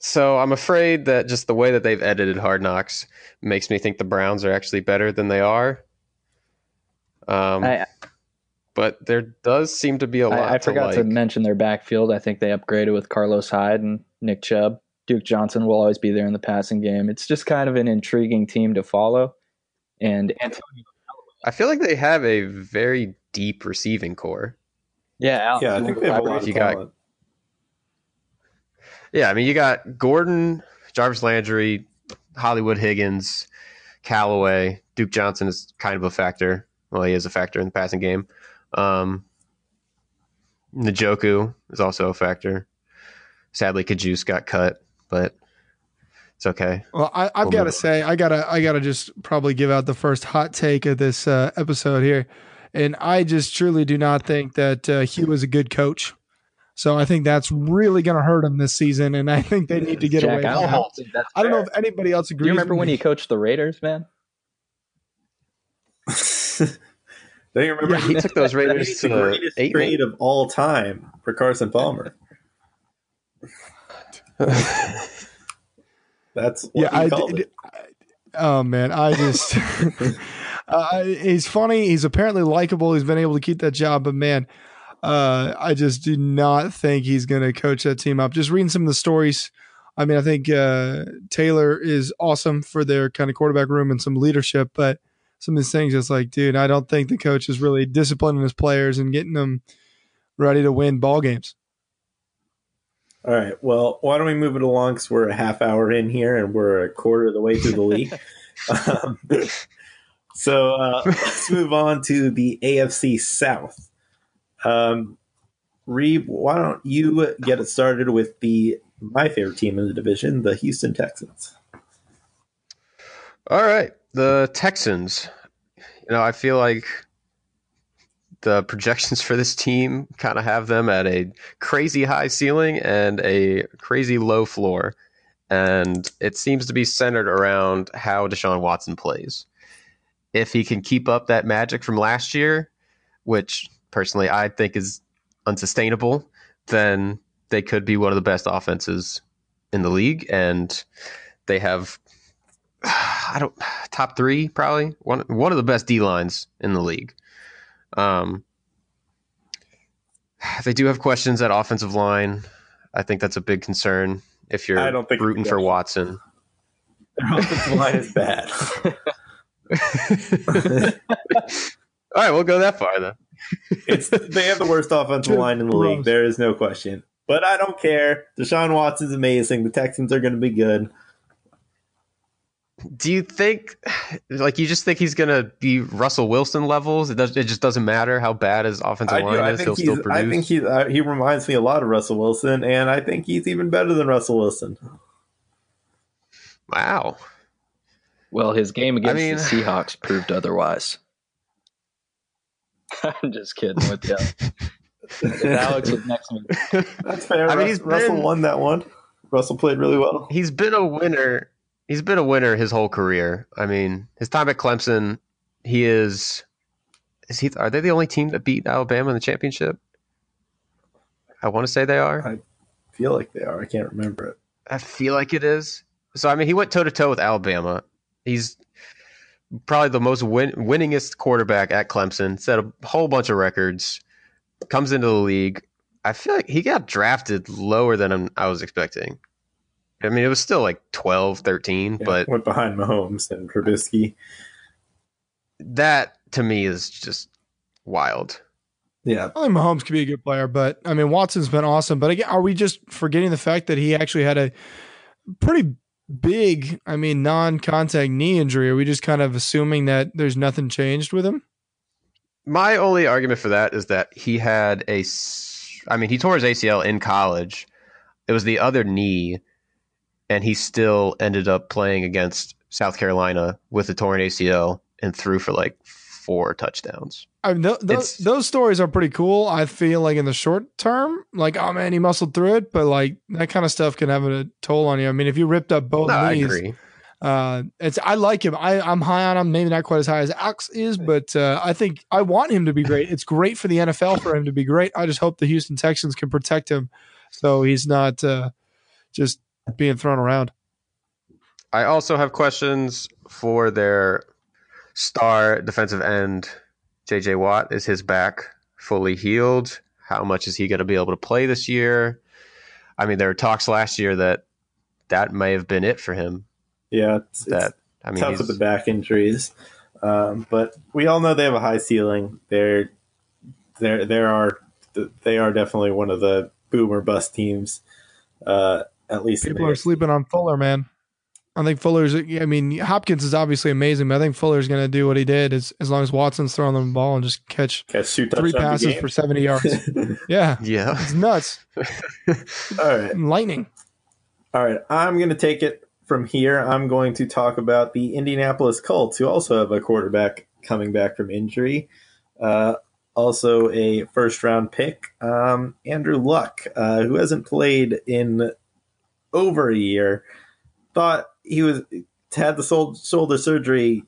So I'm afraid that just the way that they've edited Hard Knocks makes me think the Browns are actually better than they are. Um. I, But there does seem to be a lot I, I to forgot like. to mention their backfield. I think they upgraded with Carlos Hyde and Nick Chubb. Duke Johnson will always be there in the passing game. It's just kind of an intriguing team to follow. And Antonio, I feel like they have a very deep receiving core. Yeah, Al, yeah, I think they have a lot of talent. Yeah, I mean, you got Gordon, Jarvis Landry, Hollywood Higgins, Callaway. Duke Johnson is kind of a factor. Well, he is a factor in the passing game. Um, Njoku is also a factor. Sadly, Kajus got cut, but it's okay. Well, I, I've we'll got to say, I gotta, I gotta just probably give out the first hot take of this uh, episode here, and I just truly do not think that uh, he was a good coach. So I think that's really going to hurt him this season, and I think they need to get Jack, away from that. I don't know if anybody else agrees. Do you remember when he coached the Raiders, man? Don't you remember? Yeah, he took those Raiders to the eight trade of all time for Carson Palmer. That's what yeah, he I called did, it. Oh, man, I just – uh, he's funny. He's apparently likable. He's been able to keep that job, but, man – Uh, I just do not think he's going to coach that team up. Just reading some of the stories. I mean, I think uh, Taylor is awesome for their kind of quarterback room and some leadership, but some of these things, it's like, dude, I don't think the coach is really disciplining his players and getting them ready to win ball games. All right. Well, why don't we move it along? Because we're a half hour in here and we're a quarter of the way through the league. um, so uh, let's move on to the A F C South. Um, Reeb, why don't you get it started with the my favorite team in the division, the Houston Texans? All right, the Texans. You know, I feel like the projections for this team kind of have them at a crazy high ceiling and a crazy low floor, and it seems to be centered around how Deshaun Watson plays. If he can keep up that magic from last year, which personally I think is unsustainable, then they could be one of the best offenses in the league. And they have, I don't, top three, probably one, one of the best D lines in the league. Um, they do have questions at offensive line. I think that's a big concern if you're I don't think rooting for Watson. Their offensive line is bad. All right, we'll go that far then. It's they have the worst offensive line in the league. There is no question. But I don't care. Deshaun Watson's amazing. The Texans are going to be good. Do you think, like, you just think he's going to be Russell Wilson levels? It does, it just doesn't matter how bad his offensive I line do. I is. Think he'll still produce. I think he's, uh, he reminds me a lot of Russell Wilson, and I think he's even better than Russell Wilson. Wow. Well, his game against I mean, the Seahawks proved otherwise. I'm just kidding with you. Alex was next week. That's fair. I mean, Russ, Russell been, won that one. Russell played really well. He's been a winner. He's been a winner his whole career. I mean, his time at Clemson, he is. Is he? Are they the only team that beat Alabama in the championship? I want to say they are. I feel like they are. I can't remember it. I feel like it is. So I mean, he went toe to toe with Alabama. He's probably the most win- winningest quarterback at Clemson, set a whole bunch of records, comes into the league. I feel like he got drafted lower than I was expecting. I mean, it was still like twelve, thirteen, yeah, but went behind Mahomes and Trubisky. That to me is just wild. Yeah. I think Mahomes could be a good player, but I mean, Watson's been awesome. But again, are we just forgetting the fact that he actually had a pretty big, I mean, non-contact knee injury? Are we just kind of assuming that there's nothing changed with him? My only argument for that is that he had a, I mean, he tore his A C L in college. It was the other knee, and he still ended up playing against South Carolina with a torn A C L and threw for like four touchdowns. I mean, th- th- those stories are pretty cool. I feel like in the short term, like, oh man, he muscled through it, but like that kind of stuff can have a toll on you. I mean, if you ripped up both no, knees, I agree. Uh, it's I like him. I, I'm high on him. Maybe not quite as high as Alex is, but uh, I think I want him to be great. It's great for the N F L for him to be great. I just hope the Houston Texans can protect him so he's not uh, just being thrown around. I also have questions for their star defensive end. J J Watt, is his back fully healed? How much is he going to be able to play this year? I mean, there were talks last year that that may have been it for him. Yeah, it's, that, it's I mean, tough with the back injuries. Um, but we all know they have a high ceiling. They're there. There are they are definitely one of the boom or bust teams. Uh, at least people are sleeping on Fuller, man. I think Fuller's – I mean, Hopkins is obviously amazing, but I think Fuller's going to do what he did as, as long as Watson's throwing them the ball and just catch, catch three passes for seventy yards. Yeah. Yeah. It's nuts. All right. Lightning. All right. I'm going to take it from here. I'm going to talk about the Indianapolis Colts, who also have a quarterback coming back from injury. Uh, also a first-round pick, um, Andrew Luck, uh, who hasn't played in over a year, thought he was had the sol- shoulder surgery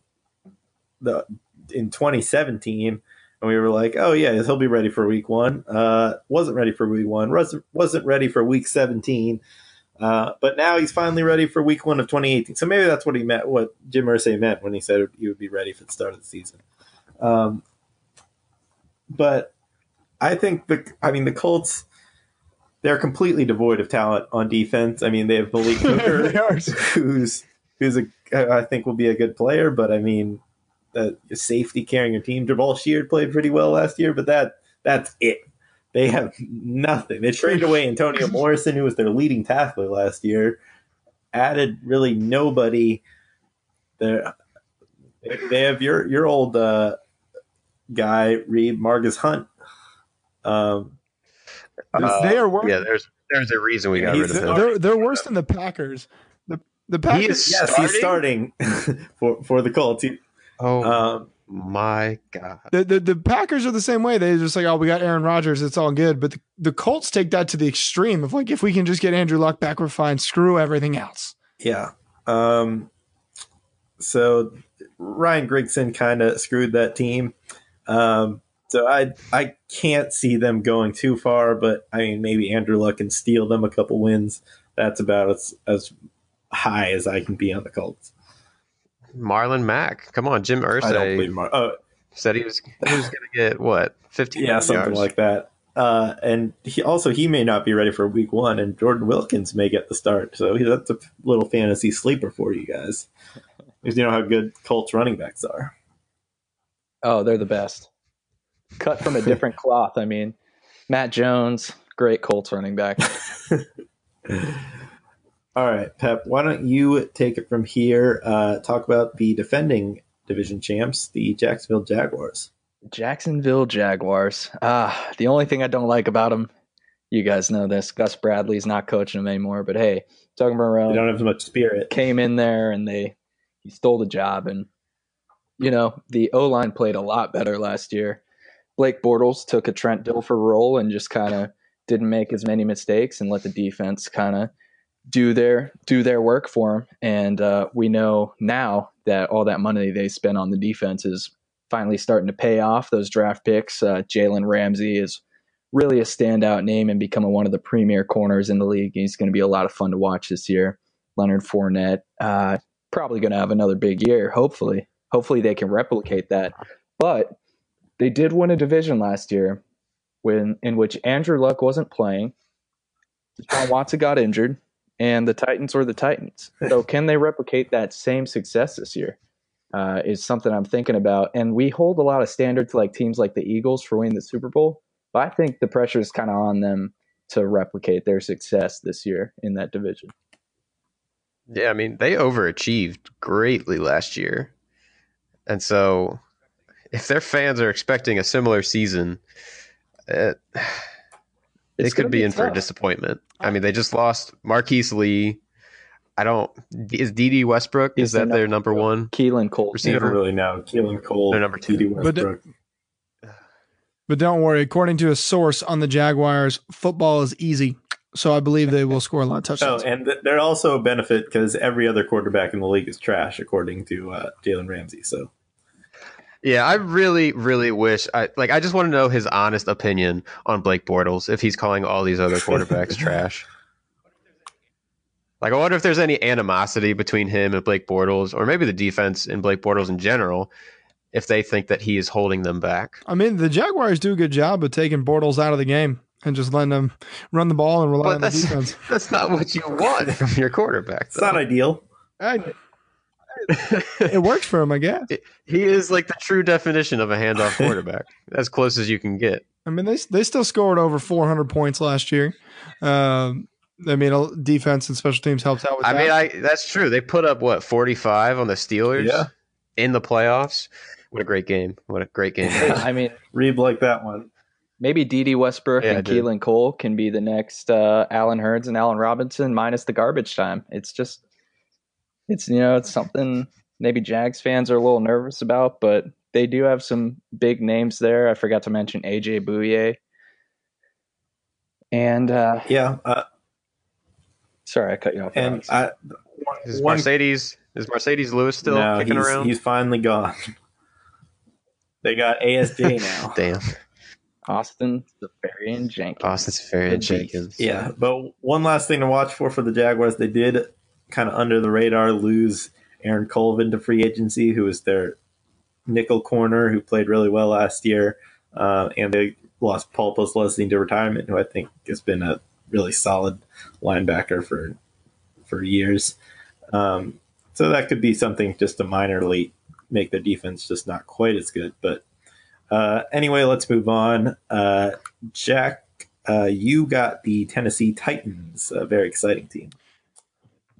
the, in twenty seventeen, and we were like, oh, yeah, he'll be ready for week one. Uh, wasn't ready for week one. Wasn't, wasn't ready for week seventeen. Uh, but now he's finally ready for week one of twenty eighteen. So maybe that's what he meant, what Jim Irsay meant when he said he would be ready for the start of the season. Um, but I think the, I mean, the Colts, they're completely devoid of talent on defense. I mean, they have Malik Hooker, who's, who's a, I think will be a good player, but I mean, the safety carrying your team. Jabal Sheard played pretty well last year, but that, that's it. They have nothing. They traded away Antonio Morrison, who was their leading tackler last year, added really nobody. They're, they have your your old uh, guy, Reed Margus Hunt. Um, uh, they are worse. Yeah, there's there's a reason we got rid of him. They're, they're worse than the Packers. The the Packers. He is yes, starting? he's starting for for the Colts. He, oh. Um, My God, the, the the Packers are the same way. They're just like, oh, we got Aaron Rodgers, it's all good. But the, the Colts take that to the extreme of like, if we can just get Andrew Luck back, we're fine. Screw everything else. Yeah. Um. So Ryan Grigson kind of screwed that team. Um. So I I can't see them going too far, but I mean, maybe Andrew Luck can steal them a couple wins. That's about as as high as I can be on the Colts. Marlon Mack, come on, Jim Irsay I don't believe Mar- oh. said he was he was going to get what fifteen, yeah, something yards. Like that. Uh, and he also he may not be ready for week one, and Jordan Wilkins may get the start. So that's a little fantasy sleeper for you guys, because you know how good Colts running backs are. Oh, they're the best. Cut from a different cloth. I mean, Matt Jones, great Colts running back. All right, Pep, why don't you take it from here, uh, talk about the defending division champs, the Jacksonville Jaguars. Jacksonville Jaguars. Ah, the only thing I don't like about them, you guys know this, Gus Bradley's not coaching them anymore, but hey, Doug Marrone. They don't have as much spirit. Came in there and they he stole the job, and, you know, the O-line played a lot better last year. Blake Bortles took a Trent Dilfer role and just kind of didn't make as many mistakes and let the defense kind of do their do their work for them. And uh, we know now that all that money they spent on the defense is finally starting to pay off. Those draft picks, uh, Jalen Ramsey is really a standout name and becoming one of the premier corners in the league. He's going to be a lot of fun to watch this year. Leonard Fournette, uh, probably going to have another big year, hopefully. Hopefully they can replicate that. But they did win a division last year when in which Andrew Luck wasn't playing. Deshaun Watson got injured. And the Titans were the Titans. So can they replicate that same success this year uh, is something I'm thinking about. And we hold a lot of standard to like teams like the Eagles for winning the Super Bowl. But I think the pressure is kind of on them to replicate their success this year in that division. Yeah, I mean, they overachieved greatly last year. And so if their fans are expecting a similar season, it, they could be, be in tough. for a disappointment. I mean, they just lost Marquise Lee. I don't. Is D D Westbrook? Is, is that their number one? Keelan Cole. Receiver? Never really know. Keelan Cole. Their number two. D D Westbrook. But, but don't worry. According to a source on the Jaguars, football is easy. So I believe they will score a lot of touchdowns. Oh, and they're also a benefit because every other quarterback in the league is trash, according to uh, Jalen Ramsey. So. Yeah, I really, really wish I like I just want to know his honest opinion on Blake Bortles if he's calling all these other quarterbacks trash. Like, I wonder if there's any animosity between him and Blake Bortles, or maybe the defense and Blake Bortles in general, if they think that he is holding them back. I mean, the Jaguars do a good job of taking Bortles out of the game and just letting them run the ball and rely but on the defense. That's not what you want from your quarterback. It's though. Not ideal. I, it works for him, I guess. He is like the true definition of a handoff quarterback, as close as you can get. I mean, they they still scored over four hundred points last year. Um, I mean, defense and special teams helped out with I that. I mean, I, that's true. They put up, what, forty-five on the Steelers yeah. in the playoffs? What a great game. What a great game. Yeah, I mean, Reeb like that one. Maybe D D Westbrook yeah, and Keelan Cole can be the next uh, Allen Hurns and Allen Robinson minus the garbage time. It's just... It's, you know, it's something maybe Jags fans are a little nervous about, but they do have some big names there. I forgot to mention A J Bouye. And uh, yeah, uh, sorry, I cut you off. And I, is one, Mercedes is Mercedes Lewis still no, kicking he's, around? He's finally gone. They got A S D now. Damn. Austin Seferian Jenkins. Austin Seferian Jenkins. Yeah, but one last thing to watch for for the Jaguars. They did kind of under the radar lose Aaron Colvin to free agency, who was their nickel corner who played really well last year. Uh, and they lost Paul Postlesny to retirement, who I think has been a really solid linebacker for for years. Um, so that could be something just to minorly make their defense just not quite as good, but Uh, anyway, let's move on. Uh, Jack, uh, you got the Tennessee Titans, a very exciting team.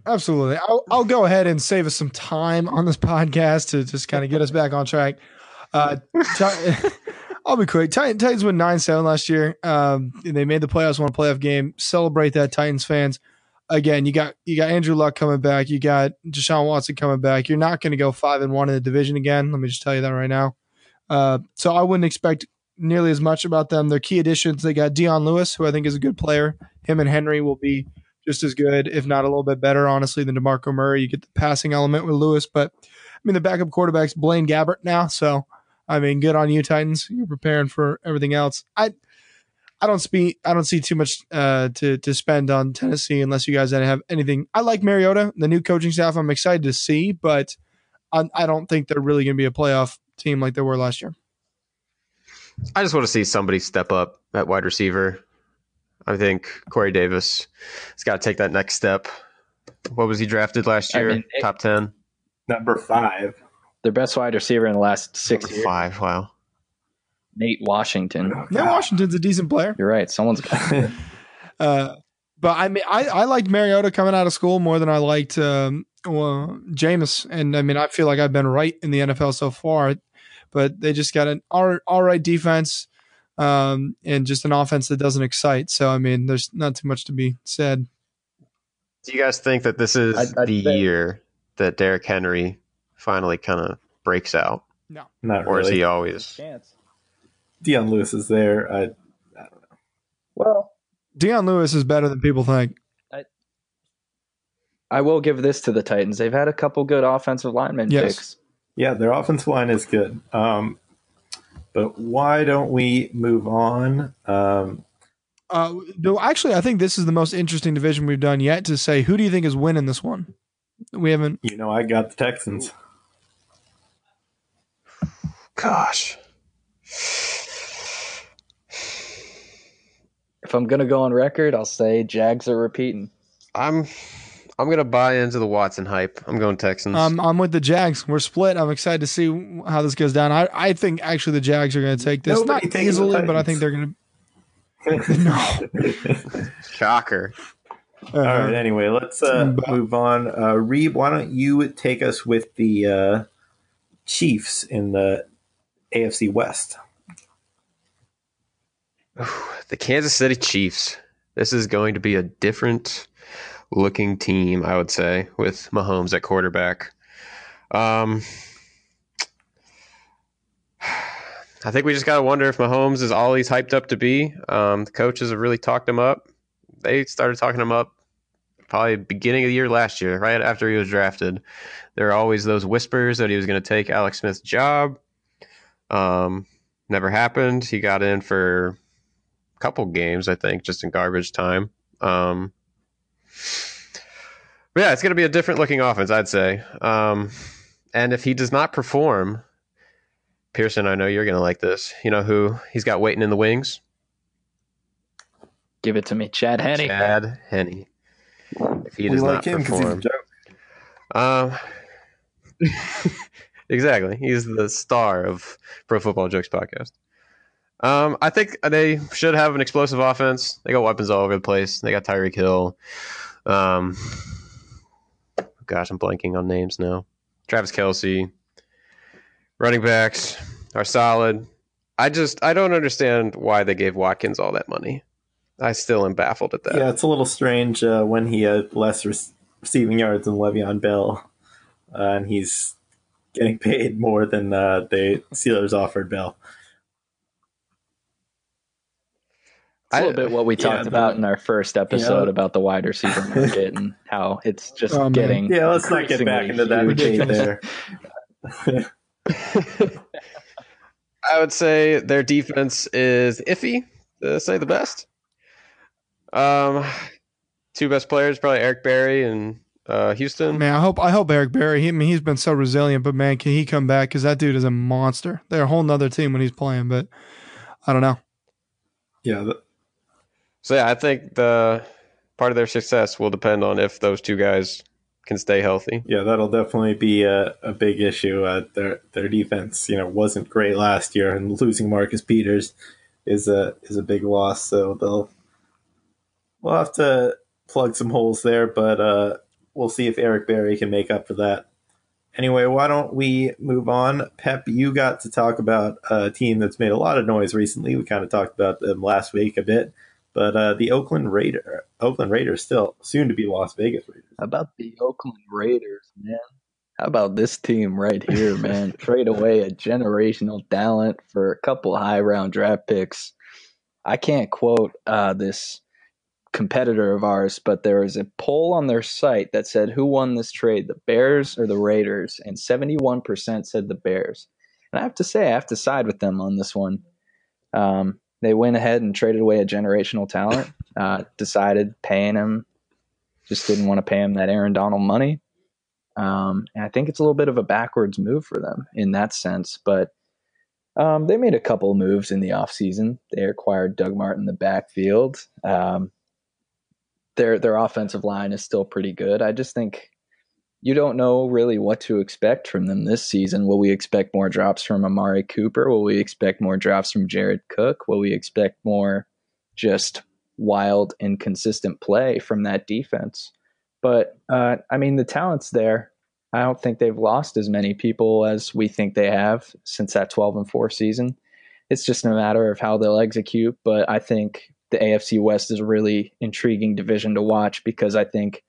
Absolutely. I'll, I'll go ahead and save us some time on this podcast to just kind of get us back on track. Uh, t- I'll be quick. Titan, Titans went nine seven last year. Um, they made the playoffs, won a playoff game. Celebrate that, Titans fans. Again, you got you got Andrew Luck coming back. You got Deshaun Watson coming back. You're not going to go five and one in the division again. Let me just tell you that right now. Uh, so I wouldn't expect nearly as much about them. Their key additions, they got Dion Lewis, who I think is a good player. Him and Henry will be just as good, if not a little bit better, honestly, than DeMarco Murray. You get the passing element with Lewis. But, I mean, the backup quarterback's Blaine Gabbert now. So, I mean, good on you, Titans. You're preparing for everything else. I I don't speak, I don't see too much uh, to, to spend on Tennessee unless you guys have anything. I like Mariota, the new coaching staff. I'm excited to see, but I, I don't think they're really going to be a playoff team like they were last year. I just want to see somebody step up at wide receiver. I think Corey Davis has got to take that next step. What was he drafted last year? I mean, Top ten, number five, their best wide receiver in the last six number years. Five, wow. Nate Washington. Oh, Nate Washington's a decent player. You're right. Someone's got uh, but I mean, I, I liked Mariota coming out of school more than I liked um, well, Jameis, and I mean, I feel like I've been right in the N F L so far. But they just got an all, all right defense um, and just an offense that doesn't excite. So, I mean, there's not too much to be said. Do you guys think that this is I, I the think. year that Derrick Henry finally kind of breaks out? No. Not or really. Is he always? Dion Lewis is there. I, I don't know. Well, Dion Lewis is better than people think. I, I will give this to the Titans. They've had a couple good offensive linemen yes. picks. Yeah, their offensive line is good. Um, but why don't we move on? Um, uh, no, actually, I think this is the most interesting division we've done yet to say, who do you think is winning this one? We haven't. You know, I got the Texans. Gosh. If I'm going to go on record, I'll say Jags are repeating. I'm... I'm going to buy into the Watson hype. I'm going Texans. Um, I'm with the Jags. We're split. I'm excited to see how this goes down. I, I think actually the Jags are going to take this. Nobody Not easily, but I think they're going to. No. Shocker. Uh, All right. Anyway, let's uh, move on. Uh, Reeb, why don't you take us with the uh, Chiefs in the A F C West? The Kansas City Chiefs. This is going to be a different looking team, I would say, with Mahomes at quarterback. Um, I think we just got to wonder if Mahomes is all he's hyped up to be. Um, the coaches have really talked him up. They started talking him up probably beginning of the year last year, right after he was drafted. There are always those whispers that he was going to take Alex Smith's job. Um, never happened. He got in for a couple games, I think, just in garbage time. Um, But yeah, it's going to be a different looking offense, I'd say. Um, and if he does not perform, Pearson, I know you're going to like this. You know who he's got waiting in the wings? Give it to me, Chad Henne. Chad Henne. If he does like not him perform, he's a joke. Um, exactly. He's the star of Pro Football Jokes podcast. Um, I think they should have an explosive offense. They got weapons all over the place. They got Tyreek Hill. Um, gosh, I'm blanking on names now. Travis Kelce. Running backs are solid. I just I don't understand why they gave Watkins all that money. I still am baffled at that. Yeah, it's a little strange uh, when he had less re- receiving yards than Le'Veon Bell, uh, and he's getting paid more than uh, the Steelers offered Bell. It's a little I, bit what we talked yeah, about the, in our first episode yeah. about the wide receiver market and how it's just um, getting. Yeah, let's not get back into that debate there. I would say their defense is iffy, to say the best. Um, two best players probably Eric Berry and uh, Houston. Man, I hope I hope Eric Berry. He, I mean, he's been so resilient, but man, can he come back? Because that dude is a monster. They're a whole nother team when he's playing, but I don't know. Yeah. The- So, yeah, I think the part of their success will depend on if those two guys can stay healthy. Yeah, that'll definitely be a, a big issue. Uh, their their defense, you know, wasn't great last year, and losing Marcus Peters is a is a big loss. So they'll we'll have to plug some holes there, but uh, we'll see if Eric Berry can make up for that. Anyway, why don't we move on? Pep, you got to talk about a team that's made a lot of noise recently. We kind of talked about them last week a bit. But uh, the Oakland Raiders, Oakland Raiders still, soon to be Las Vegas Raiders. How about the Oakland Raiders, man? How about this team right here, man? Trade away a generational talent for a couple high-round draft picks. I can't quote uh, this competitor of ours, but there was a poll on their site that said, who won this trade, the Bears or the Raiders? And seventy-one percent said the Bears. And I have to say, I have to side with them on this one. Um They went ahead and traded away a generational talent, uh, decided paying him, just didn't want to pay him that Aaron Donald money. Um, and I think it's a little bit of a backwards move for them in that sense. But um, they made a couple moves in the offseason. They acquired Doug Martin in the backfield. Um, their their offensive line is still pretty good. I just think you don't know really what to expect from them this season. Will we expect more drops from Amari Cooper? Will we expect more drops from Jared Cook? Will we expect more just wild and consistent play from that defense? But, uh, I mean, the talent's there. I don't think they've lost as many people as we think they have since that twelve and four season. It's just a matter of how they'll execute. But I think the A F C West is a really intriguing division to watch because I think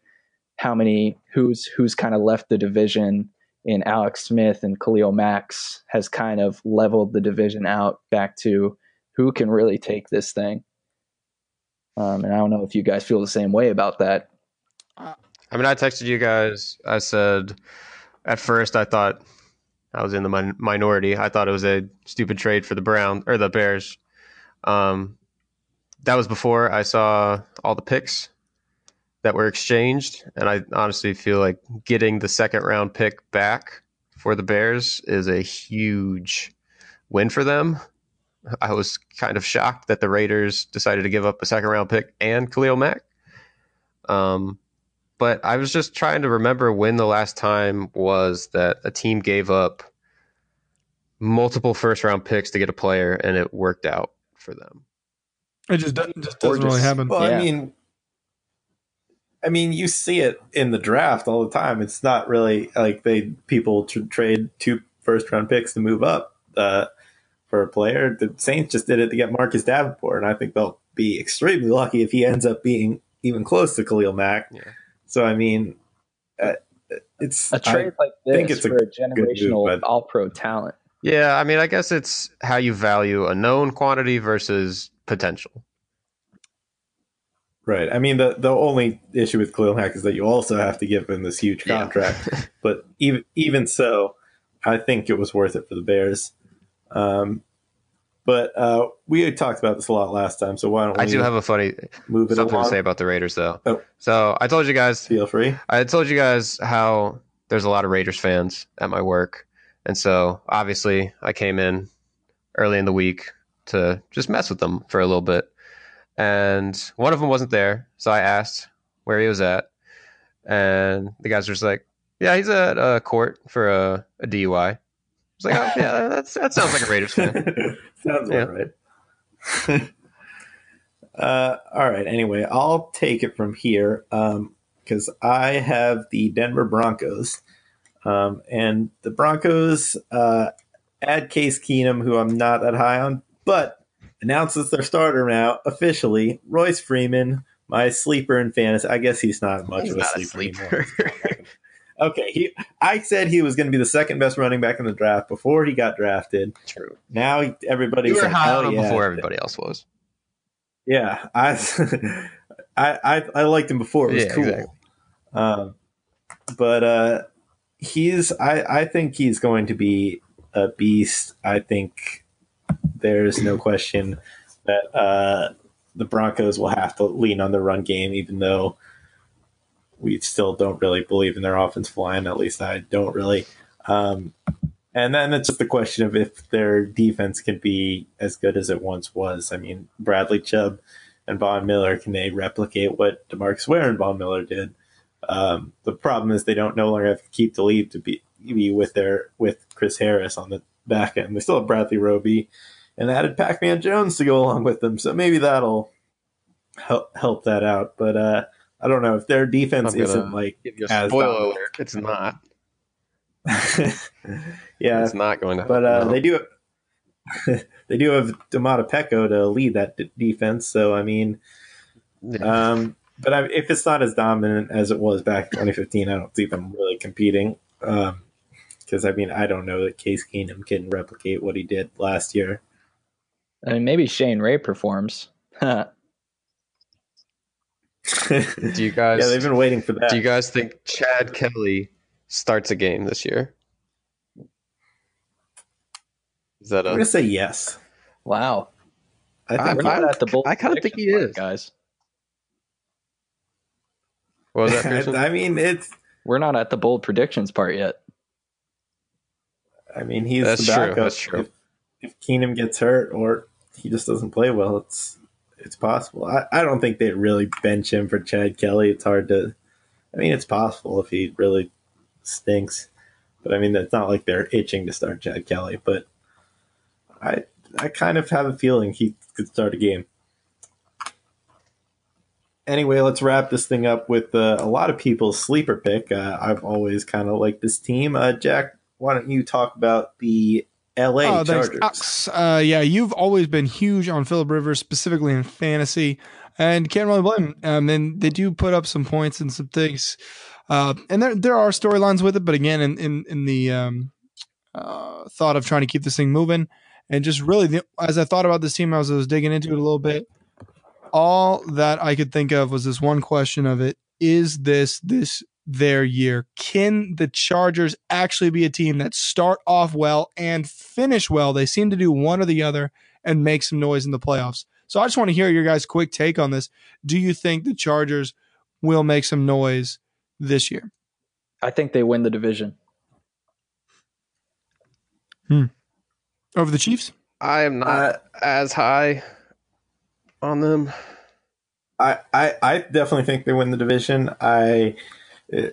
how many who's who's kind of left the division in Alex Smith and Khalil Mack has kind of leveled the division out back to who can really take this thing. Um, and I don't know if you guys feel the same way about that. I mean, I texted you guys. I said at first I thought I was in the min- minority. I thought it was a stupid trade for the Browns or the Bears. Um, that was before I saw all the picks that were exchanged, and I honestly feel like getting the second round pick back for the Bears is a huge win for them. I was kind of shocked that the Raiders decided to give up a second round pick and Khalil Mack. Um, but I was just trying to remember when the last time was that a team gave up multiple first round picks to get a player and it worked out for them. It just doesn't, just doesn't just, really happen. Well, yeah. I mean, I mean, you see it in the draft all the time. It's not really like they people tr- trade two first-round picks to move up uh, for a player. The Saints just did it to get Marcus Davenport, and I think they'll be extremely lucky if he ends up being even close to Khalil Mack. Yeah. So, I mean, uh, it's a trade I like this think it's for a, a generational move, but all-pro talent. Yeah, I mean, I guess it's how you value a known quantity versus potential. Right. I mean, the, the only issue with Khalil Mack is that you also have to give him this huge contract. Yeah. But even even so, I think it was worth it for the Bears. Um, but uh, we had talked about this a lot last time, so why don't we I do have a funny move it something along? to say about the Raiders, though. Oh. So I told you guys. Feel free. I told you guys how there's a lot of Raiders fans at my work. And so, obviously, I came in early in the week to just mess with them for a little bit. And one of them wasn't there, so I asked where he was at, and the guys were just like, "Yeah, he's at a court for a, a D U I." I was like, "Oh, yeah, that's that sounds like a Raiders fan." Sounds yeah. All right. uh, all right. Anyway, I'll take it from here because um, I have the Denver Broncos, um, and the Broncos uh, add Case Keenum, who I'm not that high on, but announces their starter now officially, Royce Freeman, my sleeper in fantasy. I guess he's not much he's of a sleeper. A sleeper. Okay, he. I said he was going to be the second best running back in the draft before he got drafted. True. Now he, everybody. You were like, high on him yeah. before everybody else was. Yeah, I, I, I, I liked him before. It was yeah, cool. Exactly. Um, but uh, he's. I, I think he's going to be a beast. I think there's no question that uh, the Broncos will have to lean on the run game, even though. We still don't really believe in their offensive line. At least I don't really. Um, and then it's just the question of if their defense can be as good as it once was. I mean, Bradley Chubb and Von Miller, can they replicate what DeMarcus Ware and Von Miller did? Um, the problem is they don't no longer have to keep the lead to be, be with their with Chris Harris on the back end. They still have Bradley Roby and added Pac-Man Jones to go along with them. So maybe that'll help, help that out. But, uh, I don't know if their defense isn't like give you a spoiler alert. It's not. Yeah, it's not going to. But uh, no. they do. They do have Demata Peko to lead that d- defense. So I mean, yeah. um, but I, if it's not as dominant as it was back in twenty fifteen, I don't see them really competing. Because um, I mean, I don't know that Case Keenum can replicate what he did last year. I mean, maybe Shane Ray performs. Do you guys? Yeah, they've been waiting for that. Do you guys think Chad Kelly starts a game this year? Is that? A, I'm gonna say yes. Wow, I think I, at the bull I kind of think he is, guys. What was that? I, I mean, it's we're not at the bold predictions part yet. I mean, he's that's the backup. True. That's true. If, if Keenum gets hurt or he just doesn't play well, it's. It's possible. I, I don't think they'd really bench him for Chad Kelly. It's hard to – I mean, it's possible if he really stinks. But, I mean, it's not like they're itching to start Chad Kelly. But I I kind of have a feeling he could start a game. Anyway, let's wrap this thing up with uh, a lot of people's sleeper pick. Uh, I've always kind of liked this team. Uh, Jack, why don't you talk about the – L A oh, Chargers. Thanks, uh, yeah, you've always been huge on Phillip Rivers, specifically in fantasy, and can't really blame him. Um, and they do put up some points and some things, uh, and there there are storylines with it. But again, in in, in the um, uh, thought of trying to keep this thing moving, and just really, the, as I thought about this team, I was, I was digging into it a little bit. All that I could think of was this one question of it: Is this this? their year? Can the Chargers actually be a team that start off well and finish well? They seem to do one or the other and make some noise in the playoffs. So I just want to hear your guys' quick take on this. Do you think the Chargers will make some noise this year? I think they win the division. Hmm. Over the Chiefs? I am not uh, as high on them. I, I, I definitely think they win the division. I...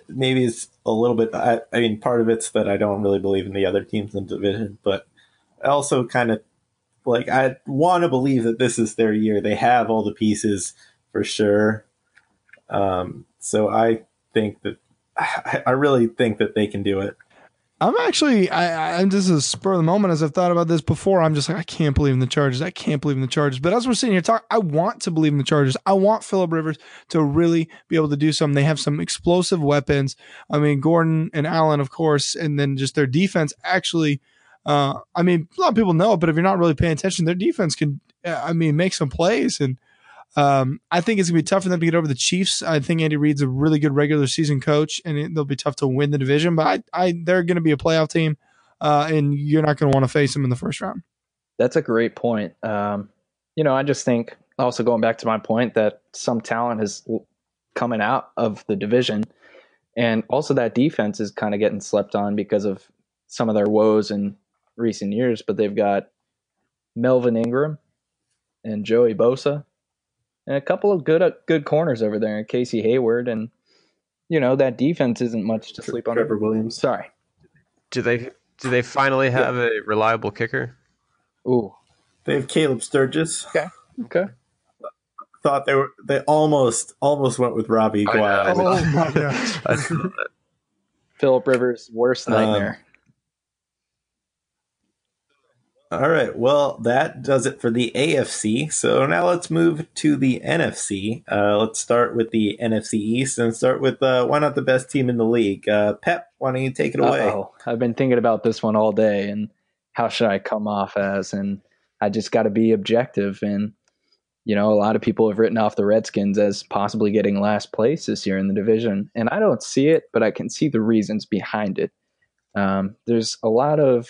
Maybe it's a little bit. I, I mean, part of it's that I don't really believe in the other teams in the division, but I also kind of like I want to believe that this is their year. They have all the pieces for sure. Um, so I think that I, I really think that they can do it. I'm actually, I, I'm just a spur of the moment as I've thought about this before. I'm just like, I can't believe in the Chargers. I can't believe in the Chargers. But as we're sitting here talking, I want to believe in the Chargers. I want Phillip Rivers to really be able to do something. They have some explosive weapons. I mean, Gordon and Allen, of course, and then just their defense actually. Uh, I mean, a lot of people know it, but if you're not really paying attention, their defense can, I mean, make some plays. And um, I think it's going to be tough for them to get over the Chiefs. I think Andy Reid's a really good regular season coach, and it, they'll be tough to win the division. But I, I, they're going to be a playoff team, uh, and you're not going to want to face them in the first round. That's a great point. Um, you know, I just think also going back to my point that some talent is coming out of the division, and also that defense is kind of getting slept on because of some of their woes in recent years. But they've got Melvin Ingram and Joey Bosa. And a couple of good uh, good corners over there, and Casey Hayward, and you know that defense isn't much to sleep on. Trevor Williams. Sorry. Do they do they finally have yeah. a reliable kicker? Ooh, they have Caleb Sturgis. Okay. Okay. Thought they were they almost almost went with Robbie Guile. Oh my gosh. Phillip Rivers' worst nightmare. Um, All right. Well, that does it for the A F C. So now let's move to the N F C. Uh, let's start with the N F C East and start with uh, why not the best team in the league? Uh, Pep, why don't you take it away? Uh-oh. I've been thinking about this one all day and how should I come off as? And I just got to be objective. And, you know, a lot of people have written off the Redskins as possibly getting last place this year in the division. And I don't see it, but I can see the reasons behind it. Um, there's a lot of,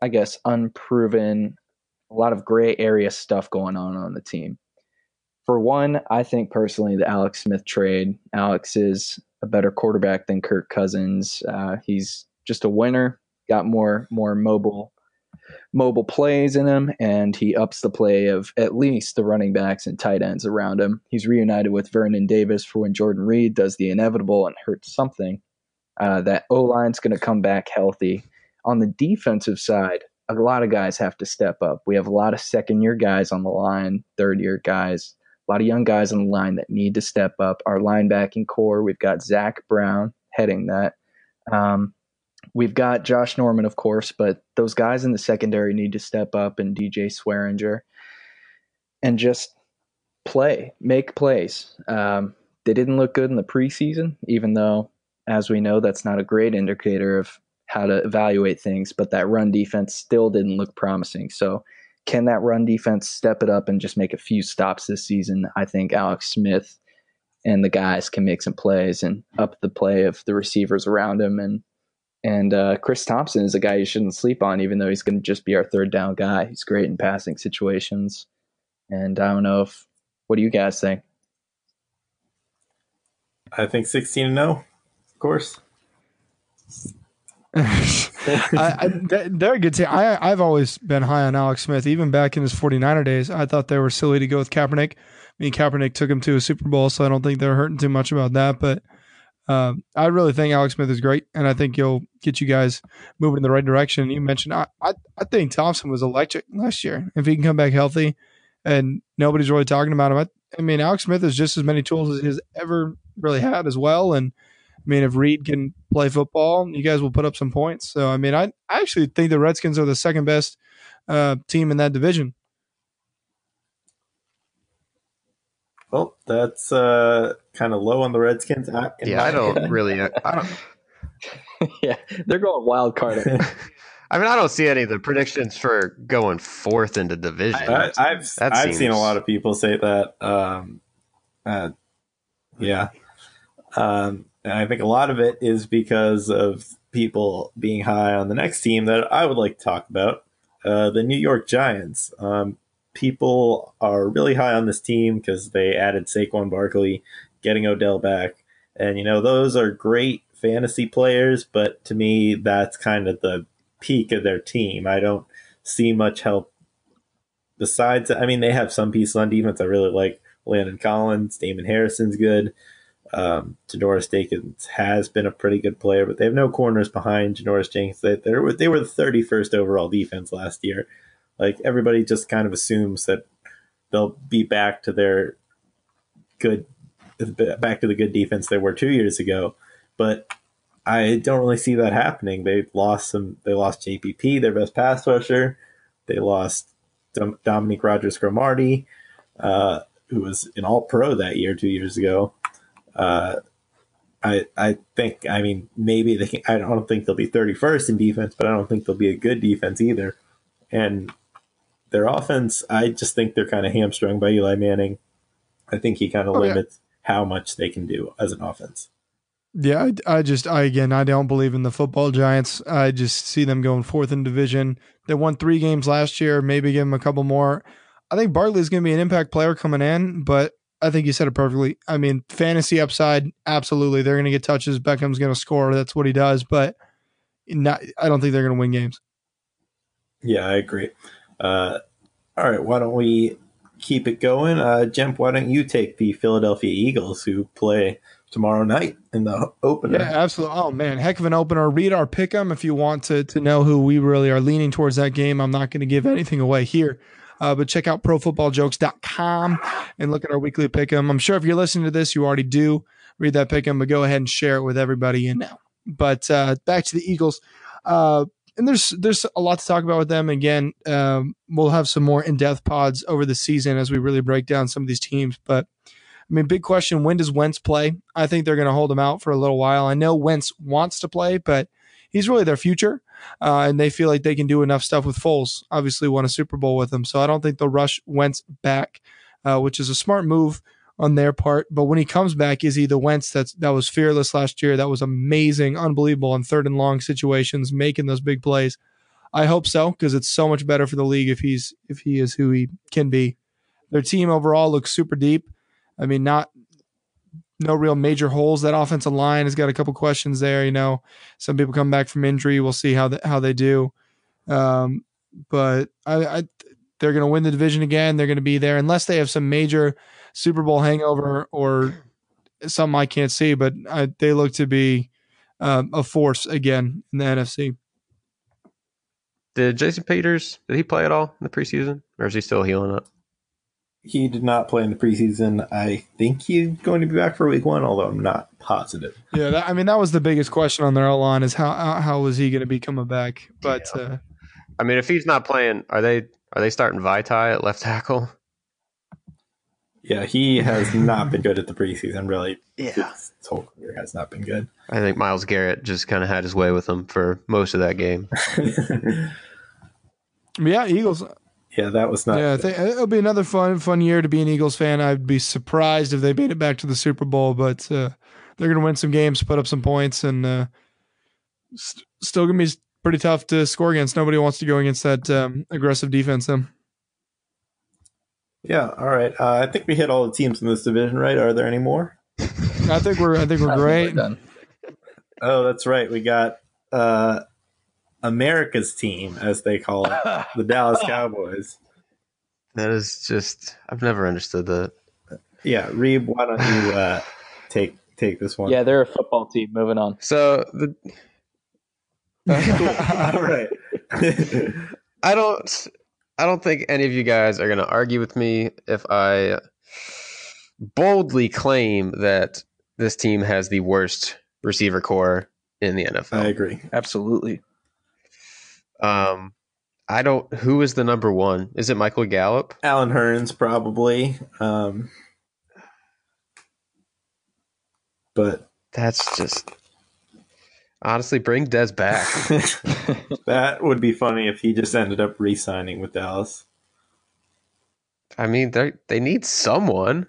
I guess, unproven, a lot of gray area stuff going on on the team. For one, I think personally the Alex Smith trade. Alex is a better quarterback than Kirk Cousins. Uh, he's just a winner, got more more mobile mobile plays in him, and he ups the play of at least the running backs and tight ends around him. He's reunited with Vernon Davis for when Jordan Reed does the inevitable and hurts something. Uh, that O-line's going to come back healthy. On the defensive side, a lot of guys have to step up. We have a lot of second-year guys on the line, third-year guys, a lot of young guys on the line that need to step up. Our linebacking core, we've got Zach Brown heading that. Um, we've got Josh Norman, of course, but those guys in the secondary need to step up, and D J Swearinger, and just play, make plays. Um, they didn't look good in the preseason, even though, as we know, that's not a great indicator of how to evaluate things, but that run defense still didn't look promising. So can that run defense step it up and just make a few stops this season? I think Alex Smith and the guys can make some plays and up the play of the receivers around him. And, and uh, Chris Thompson is a guy you shouldn't sleep on, even though he's going to just be our third down guy. He's great in passing situations. And I don't know if, what do you guys think? I think sixteen and oh, of course. I, I, they're a good team. I, I've always been high on Alex Smith, even back in his 49er days. I thought they were silly to go with Kaepernick. I mean, Kaepernick took him to a Super Bowl, so I don't think they're hurting too much about that. But uh, I really think Alex Smith is great, and I think he'll get you guys moving in the right direction. You mentioned I, I, I think Thompson was electric last year. If he can come back healthy and nobody's really talking about him, I, I mean, Alex Smith has just as many tools as he's ever really had as well, and I mean, if Reed can play football, you guys will put up some points. So, I mean, I, I actually think the Redskins are the second best uh, team in that division. Well, that's uh, kind of low on the Redskins. I, yeah, I don't head. really. I don't. Yeah, they're going wild card. I mean, I don't see any of the predictions for going fourth into division. I, I, I've that I've seems... seen a lot of people say that. Um, uh, yeah. Um, And I think a lot of it is because of people being high on the next team that I would like to talk about, uh, the New York Giants. Um, people are really high on this team because they added Saquon Barkley, getting Odell back. And, you know, those are great fantasy players, but to me, that's kind of the peak of their team. I don't see much help besides that. I mean, they have some pieces on defense. I really like Landon Collins. Damon Harrison's good. Um, Janoris Jenkins has been a pretty good player, but they have no corners behind Janoris Jenkins. They, they were they were the thirty-first overall defense last year. Like, everybody just kind of assumes that they'll be back to their good, back to the good defense they were two years ago. But I don't really see that happening. They lost some. They lost J P P, their best pass rusher. They lost Dom, Dominique Rodgers-Cromartie, uh, who was an All-Pro that year two years ago. Uh, I I think I mean maybe they can, I don't think they'll be thirty-first in defense, but I don't think they'll be a good defense either. And their offense, I just think they're kind of hamstrung by Eli Manning. I think he kind of oh, limits yeah. how much they can do as an offense. Yeah, I, I just I again I don't believe in the football Giants. I just see them going fourth in division. They won three games last year. Maybe give them a couple more. I think Barkley's going to be an impact player coming in, but I think you said it perfectly. I mean, fantasy upside, absolutely. They're going to get touches. Beckham's going to score. That's what he does. But not, I don't think they're going to win games. Yeah, I agree. Uh, all right, why don't we keep it going? Uh, Jemp, why don't you take the Philadelphia Eagles, who play tomorrow night in the opener? Yeah, absolutely. Oh, man, heck of an opener. Read our pick 'em if you want to, to know who we really are leaning towards that game. I'm not going to give anything away here. Uh, but check out pro football jokes dot com and look at our weekly pick'em. I'm sure if you're listening to this, you already do read that pick'em, but go ahead and share it with everybody you know. But uh, back to the Eagles. Uh, and there's there's a lot to talk about with them. Again, um, we'll have some more in-depth pods over the season as we really break down some of these teams. But, I mean, big question, when does Wentz play? I think they're going to hold him out for a little while. I know Wentz wants to play, but he's really their future, uh, and they feel like they can do enough stuff with Foles. Obviously won a Super Bowl with him, so I don't think they'll rush Wentz back, uh, which is a smart move on their part. But when he comes back, is he the Wentz that's, that was fearless last year, that was amazing, unbelievable on third and long situations, making those big plays? I hope so, because it's so much better for the league if he's if he is who he can be. Their team overall looks super deep. I mean, not no real major holes. That offensive line has got a couple questions there. You know, some people come back from injury. We'll see how the, how they do. Um, but I, I they're going to win the division again. They're going to be there unless they have some major Super Bowl hangover or something I can't see, but I, they look to be um, a force again in the N F C. Did Jason Peters, did he play at all in the preseason, or is he still healing up? He did not play in the preseason. I think he's going to be back for week one, although I'm not positive. Yeah, that, I mean, that was the biggest question on their O-line is how how was he going to be coming back? But yeah. uh, I mean, if he's not playing, are they are they starting Vitae at left tackle? Yeah, he has not been good at the preseason, really. Yeah. His whole career has not been good. I think Myles Garrett just kind of had his way with him for most of that game. Yeah, Eagles. Yeah, that was not. Yeah, they, it'll be another fun fun year to be an Eagles fan. I'd be surprised if they made it back to the Super Bowl, but uh, they're going to win some games, put up some points, and uh, st- still going to be pretty tough to score against. Nobody wants to go against that um, aggressive defense, though. Yeah, all right. Uh, I think we hit all the teams in this division, right? Are there any more? I think we're. I think we're I great. Think we're done. Oh, that's right. We got uh, America's team, as they call it, the Dallas Cowboys. That is just. I've never understood that. Yeah, Reeb, why don't you uh, take take this one? Yeah, they're a football team. Moving on. So the. All right. I don't. I don't think any of you guys are going to argue with me if I boldly claim that this team has the worst receiver core in the N F L. I agree. Absolutely. Um, I don't, who is the number one? Is it Michael Gallup? Allen Hurns, probably. Um, but that's just, honestly, bring Dez back. That would be funny if he just ended up re-signing with Dallas. I mean, they they need someone.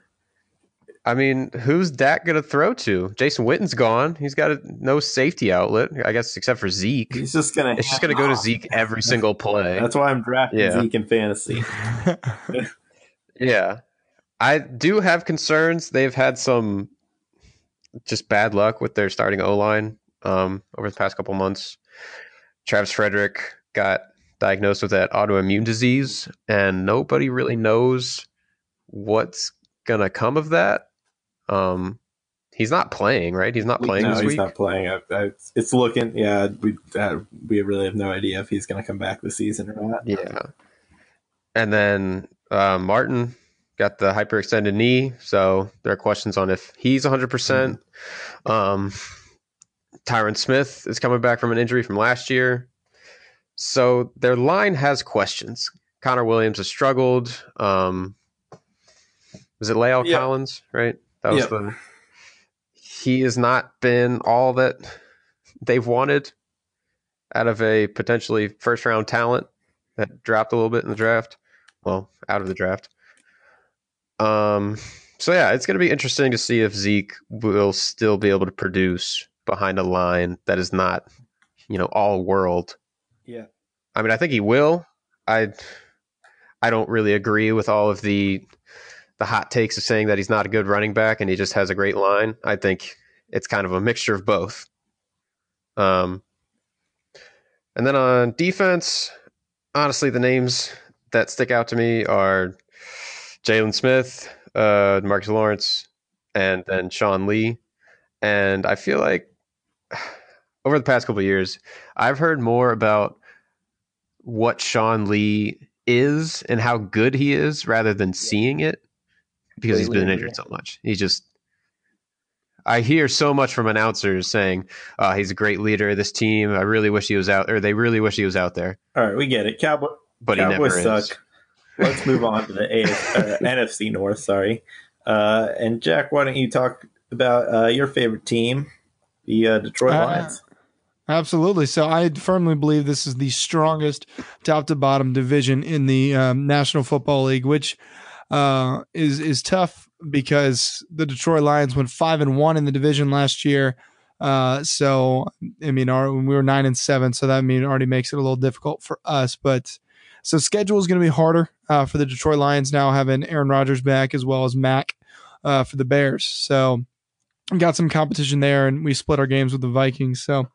I mean, who's Dak going to throw to? Jason Witten's gone. He's got a, no safety outlet, I guess, except for Zeke. He's just going to. It's just going to go to Zeke every single play. That's why I'm drafting yeah. Zeke in fantasy. Yeah, I do have concerns. They've had some just bad luck with their starting O-line. Um, over the past couple months, Travis Frederick got diagnosed with that autoimmune disease, and nobody really knows what's going to come of that. Um, he's not playing, right? He's not playing no, this week? No, he's not playing. I, I, it's looking, yeah, we uh, we really have no idea if he's going to come back this season or not. Yeah. And then uh, Martin got the hyperextended knee, so there are questions on if he's one hundred percent. Um Tyron Smith is coming back from an injury from last year. So their line has questions. Connor Williams has struggled. Um, was it La'el yep. Collins, right? That was yep. the. He has not been all that they've wanted out of a potentially first-round talent that dropped a little bit in the draft. Well, out of the draft. Um. So, yeah, it's going to be interesting to see if Zeke will still be able to produce behind a line that is not, you know, all world. Yeah. I mean, I think he will. I I don't really agree with all of the the hot takes of saying that he's not a good running back and he just has a great line. I think it's kind of a mixture of both. Um and then on defense, honestly, the names that stick out to me are Jalen Smith, uh Marcus Lawrence, and then Sean Lee. And I feel like over the past couple of years, I've heard more about what Sean Lee is and how good he is rather than seeing it because he's been injured so much. He just, I hear so much from announcers saying uh, he's a great leader of this team. I really wish he was out, or they really wish he was out there. All right, we get it. Cowboy, but Cowboys he never suck. Is. Let's move on to the A F C, uh, N F C North. Sorry, uh, and Jack, why don't you talk about uh, your favorite team, the uh, Detroit uh, Lions? Absolutely. So I firmly believe this is the strongest top to bottom division in the um, National Football League, which uh, is is tough. Because the Detroit Lions went five and one in the division last year, uh, so I mean, our, we were nine and seven, so that I mean already makes it a little difficult for us. But so schedule is going to be harder uh, for the Detroit Lions now, having Aaron Rodgers back as well as Mack uh, for the Bears. So got some competition there, and we split our games with the Vikings. So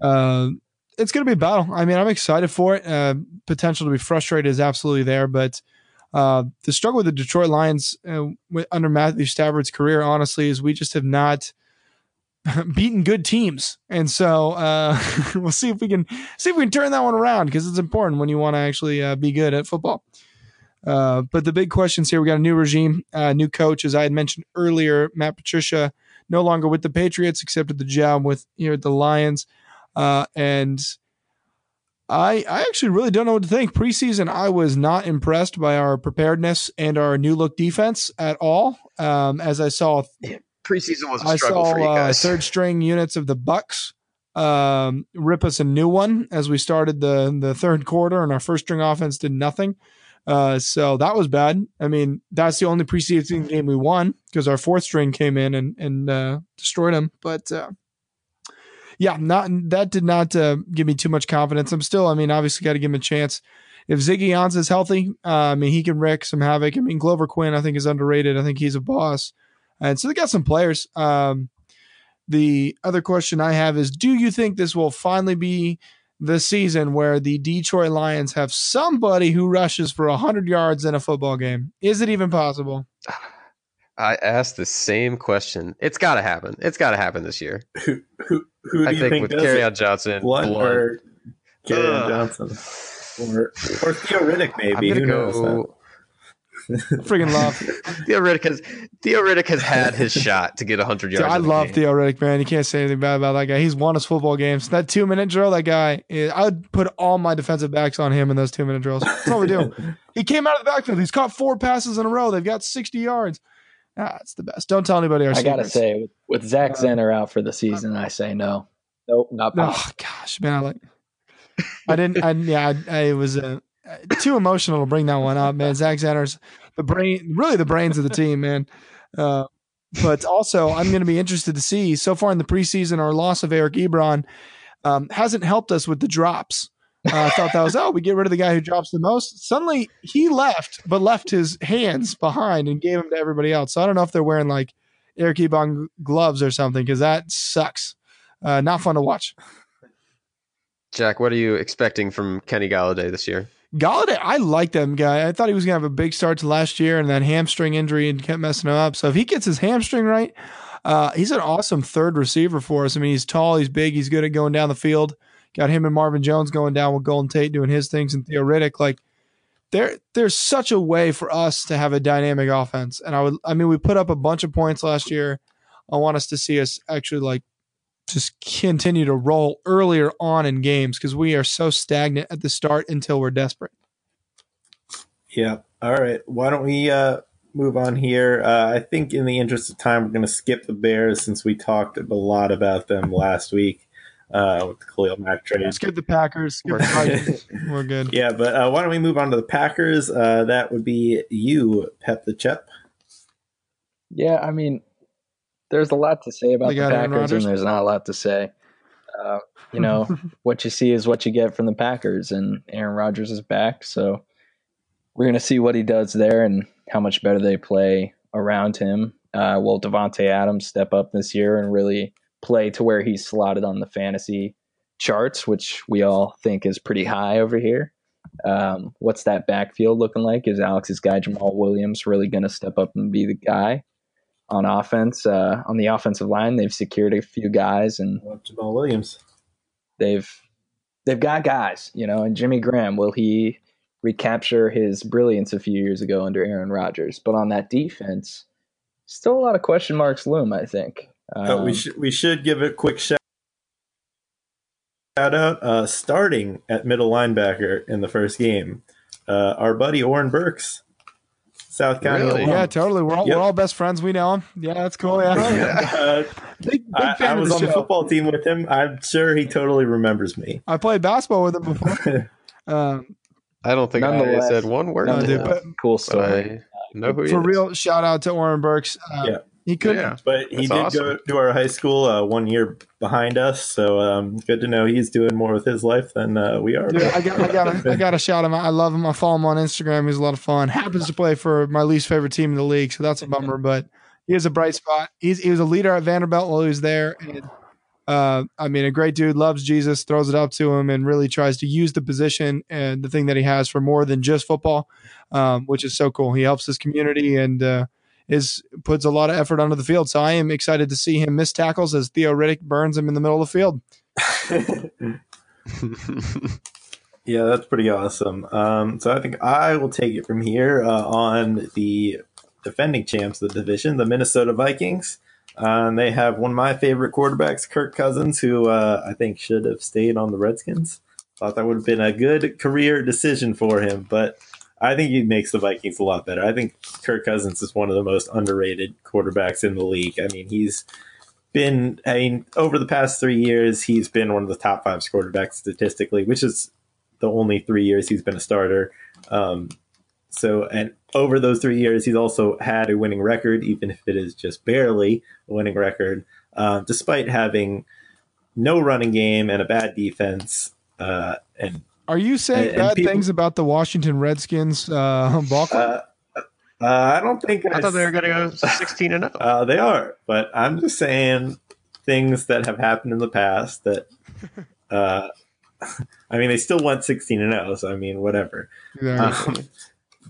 uh, it's going to be a battle. I mean, I'm excited for it. Uh, potential to be frustrated is absolutely there, but. Uh, the struggle with the Detroit Lions uh, with, under Matthew Stafford's career, honestly, is we just have not beaten good teams. And so uh, we'll see if we can see if we can turn that one around, because it's important when you want to actually uh, be good at football. Uh, but the big questions here, we got a new regime, uh, new coach, as I had mentioned earlier, Matt Patricia, no longer with the Patriots, accepted the job with here at the Lions. Uh, and I, I actually really don't know what to think. Preseason, I was not impressed by our preparedness and our new-look defense at all. Um, as I saw, yeah, preseason was a struggle saw, for you guys. I saw uh, third-string units of the Bucs um, rip us a new one as we started the, the third quarter, and our first-string offense did nothing. Uh, so that was bad. I mean, that's the only preseason game we won because our fourth-string came in and, and uh, destroyed them. But uh, – Yeah, not that did not uh, give me too much confidence. I'm still, I mean, obviously got to give him a chance. If Ziggy Ansah is healthy, uh, I mean, he can wreak some havoc. I mean, Glover Quinn, I think, is underrated. I think he's a boss. And so they got some players. Um, the other question I have is, do you think this will finally be the season where the Detroit Lions have somebody who rushes for one hundred yards in a football game? Is it even possible? I asked the same question. It's got to happen. It's got to happen this year. Who, who, who do I you think, think with Kerryon Johnson, Blunt, Blunt. or Kerryon Johnson, or or Theo Riddick maybe? Who go, knows? Freaking love Theo Riddick has Theo Riddick has had his shot to get one hundred yards. Dude, I love game. Theo Riddick, man. You can't say anything bad about that guy. He's won us football games. That two minute drill, that guy. I would put all my defensive backs on him in those two minute drills. That's all we do. He came out of the backfield. He's caught four passes in a row. They've got sixty yards. Ah, it's the best. Don't tell anybody our I secrets. Gotta say, with, with Zach Zenner out for the season, I say no, nope, not. Possible. Oh gosh, man, I like. I didn't. I yeah, I, I was uh, too emotional to bring that one up, man. Zach Zenner's the brain, really the brains of the team, man. Uh, but also, I'm going to be interested to see. So far in the preseason, our loss of Eric Ebron um, hasn't helped us with the drops. I uh, thought that was, oh, we get rid of the guy who drops the most. Suddenly he left, but left his hands behind and gave them to everybody else. So I don't know if they're wearing like Eric Ebron gloves or something, because that sucks. Uh, not fun to watch. Jack, what are you expecting from Kenny Golladay this year? Golladay, I like that guy. I thought he was going to have a big start to last year, and that hamstring injury and kept messing him up. So if he gets his hamstring right, uh, he's an awesome third receiver for us. I mean, he's tall, he's big, he's good at going down the field. Got him and Marvin Jones going down with Golden Tate doing his things, and Theo Riddick. Like, there, there's such a way for us to have a dynamic offense. And I would, I mean, we put up a bunch of points last year. I want us to see us actually like just continue to roll earlier on in games, because we are so stagnant at the start until we're desperate. Yeah. All right. Why don't we uh, move on here? Uh, I think in the interest of time, we're going to skip the Bears, since we talked a lot about them last week. Uh, with the Khalil Mack trade. Let's get the Packers. We're good. We're good. Yeah, but uh, why don't we move on to the Packers? Uh, that would be you, Pep the Chep. Yeah, I mean, there's a lot to say about they the Packers, and there's not a lot to say. Uh, you know, what you see is what you get from the Packers, and Aaron Rodgers is back, so we're going to see what he does there and how much better they play around him. Uh, will Devontae Adams step up this year and really play to where he's slotted on the fantasy charts, which we all think is pretty high over here? Um, what's that backfield looking like? Is Alex's guy Jamal Williams really going to step up and be the guy on offense? Uh, on the offensive line, they've secured a few guys, and Jamal Williams, they've they've got guys, you know. And Jimmy Graham, will he recapture his brilliance a few years ago under Aaron Rodgers? But on that defense, still a lot of question marks loom, I think. Um, but we should we should give a quick shout out. Uh, starting at middle linebacker in the first game, uh, our buddy Oren Burks, South County. Really? Yeah, totally. We're all yep. we're all best friends. We know him. Yeah, that's cool. Yeah. uh, big, big I, I was the on show. the football team with him. I'm sure he totally remembers me. I played basketball with him before. um, I don't think I said one word. No, dude, but, cool story. Know who he For is. real, shout out to Oren Burks. Uh, yeah. He could, yeah, but he did awesome. go to our high school uh, one year behind us, so um, good to know he's doing more with his life than uh, we are. Dude, I got, I got, I got to shout him out. I love him. I follow him on Instagram. He's a lot of fun. Happens to play for my least favorite team in the league, so that's a bummer. But he is a bright spot. He's, he was a leader at Vanderbilt while he was there. And, uh, I mean, a great dude. Loves Jesus. Throws it up to him, and really tries to use the position and the thing that he has for more than just football, um, which is so cool. He helps his community and. Uh, Is puts a lot of effort onto the field, so I am excited to see him miss tackles as Theo Riddick burns him in the middle of the field. Yeah, that's pretty awesome. Um, so I think I will take it from here uh, on the defending champs of the division, the Minnesota Vikings. Um, they have one of my favorite quarterbacks, Kirk Cousins, who uh, I think should have stayed on the Redskins. Thought that would have been a good career decision for him, but. I think he makes the Vikings a lot better. I think Kirk Cousins is one of the most underrated quarterbacks in the league. I mean, he's been, I mean, over the past three years, he's been one of the top five quarterbacks statistically, which is the only three years he's been a starter. Um, so, and over those three years, he's also had a winning record, even if it is just barely a winning record, uh, despite having no running game and a bad defense uh, and, Are you saying and, bad and people, things about the Washington Redskins uh, ball club? Uh, uh, I don't think I, I thought they were going to go sixteen and zero. Uh, they are, but I'm just saying things that have happened in the past. That uh, I mean, they still went sixteen and zero. So I mean, whatever. Exactly. Um,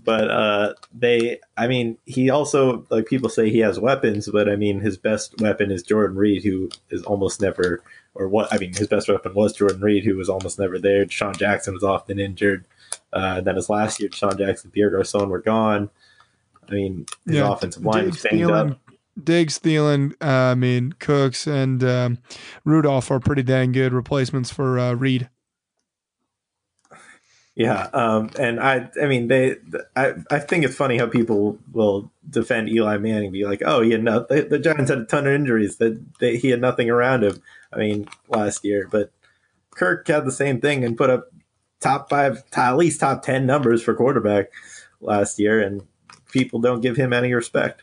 but uh, they, I mean, he also like people say he has weapons, but I mean, his best weapon is Jordan Reed, who is almost never. Or what? I mean, his best weapon was Jordan Reed, who was almost never there. Deshaun Jackson was often injured. Uh, then his last year, Deshaun Jackson, Pierre Garçon were gone. I mean, his yeah, offensive line was banged up. Diggs, Thielen, uh, I mean, Cooks, and um, Rudolph are pretty dang good replacements for uh, Reed. Yeah, um, and I, I mean, they. I, I think it's funny how people will defend Eli Manning, be like, "Oh, yeah, no, the, the Giants had a ton of injuries that they, he had nothing around him." I mean, last year, but Kirk had the same thing and put up top five, t- at least top ten numbers for quarterback last year, and people don't give him any respect.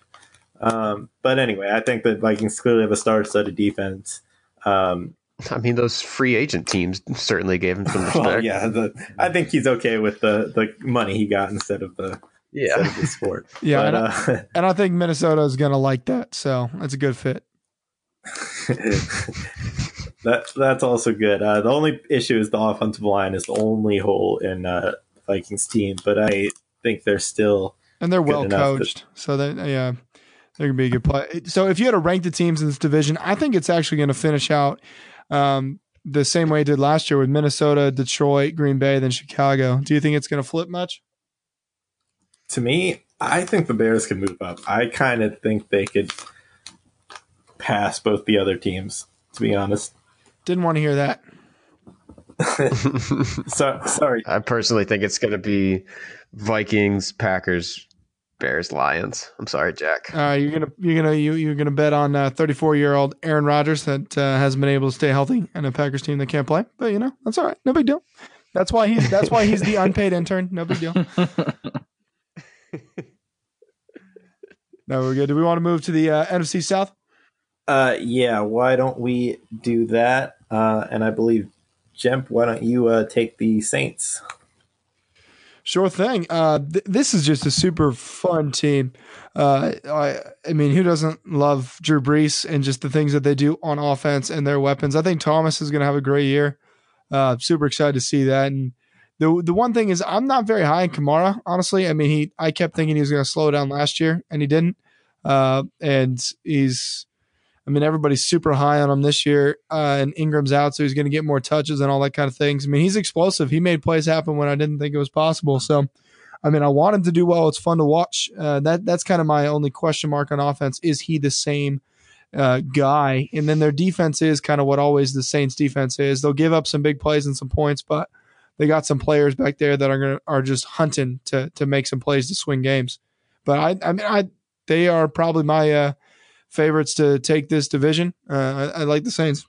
Um, but anyway, I think that Vikings clearly have a star-studded defense. Um, I mean, those free agent teams certainly gave him some respect. Well, yeah, the, I think he's okay with the, the money he got instead of the, yeah. instead of the sport. Yeah, but, and, I, uh, and I think Minnesota is going to like that, so that's a good fit. that That's also good. Uh, the only issue is the offensive line is the only hole in uh, Vikings team, but I think they're still and they're well coached, to- so that yeah. they're going to be a good play. So if you had to rank the teams in this division, I think it's actually going to finish out um, the same way it did last year with Minnesota, Detroit, Green Bay, then Chicago. Do you think it's going to flip much? To me, I think the Bears can move up. I kind of think they could pass both the other teams, to be honest. Didn't want to hear that. so, sorry. I personally think it's going to be Vikings, Packers, Bears, Lions. I'm sorry, Jack. Uh, you're gonna you're gonna you you're gonna bet on thirty-four year old Aaron Rodgers that uh, hasn't been able to stay healthy and a Packers team that can't play. But you know that's all right. No big deal. That's why he's that's why he's the unpaid intern. No big deal. No, we're good. Do we want to move to the uh, N F C South? Uh, yeah. Why don't we do that? Uh, and I believe, Jemp, why don't you uh, take the Saints? Sure thing. Uh, th- this is just a super fun team. Uh, I, I mean, who doesn't love Drew Brees and just the things that they do on offense and their weapons? I think Thomas is going to have a great year. Uh, super excited to see that. And the the one thing is, I'm not very high in Kamara, honestly. I mean, he I kept thinking he was going to slow down last year, and he didn't. Uh, and he's, I mean, everybody's super high on him this year. Uh, and Ingram's out, so he's going to get more touches and all that kind of things. I mean, he's explosive. He made plays happen when I didn't think it was possible. So, I mean, I want him to do well. It's fun to watch. Uh, that that's kind of my only question mark on offense. Is he the same uh, guy. And then their defense is kind of what always the Saints defense is. They'll give up some big plays and some points, but they got some players back there that are gonna, are just hunting to to make some plays to swing games. But I I mean I they are probably my uh, favorites to take this division. Uh, I, I like the Saints.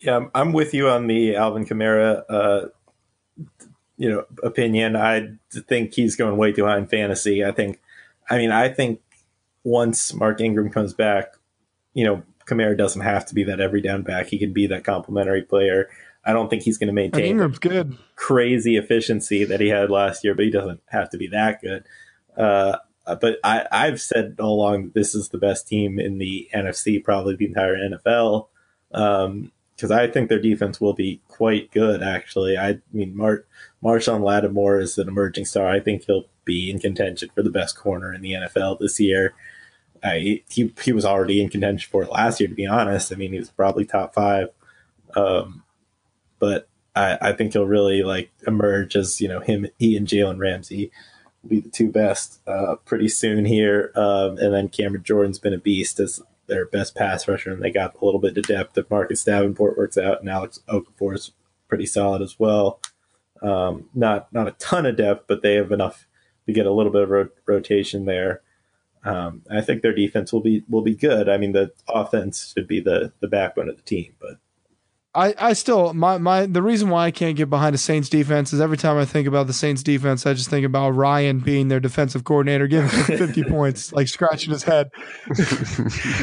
Yeah, I'm with you on the Alvin Kamara uh, you know, opinion. I think he's going way too high in fantasy. I think, I mean, I think once Mark Ingram comes back, you know, Kamara doesn't have to be that every down back. He can be that complementary player. I don't think he's going to maintain Ingram's good. Crazy efficiency that he had last year, but he doesn't have to be that good. Uh, but I, I've said all along, this is the best team in the N F C, probably the entire N F L. Um, Because I think their defense will be quite good, actually. I mean, Mar- Marshawn Lattimore is an emerging star. I think he'll be in contention for the best corner in the N F L this year. I, he he was already in contention for it last year, to be honest. I mean, he was probably top five. Um, but I, I think he'll really like emerge as, you know, him, he and Jalen Ramsey will be the two best uh, pretty soon here. Um, and then Cameron Jordan's been a beast as their best pass rusher, and they got a little bit of depth if Marcus Davenport works out, and Alex Okafor is pretty solid as well. Um, not not a ton of depth, but they have enough to get a little bit of ro- rotation there. Um, I think their defense will be will be good. I mean, the offense should be the the backbone of the team, but I, I still my my the reason why I can't get behind the Saints defense is every time I think about the Saints defense, I just think about Ryan being their defensive coordinator, giving him fifty points, like scratching his head.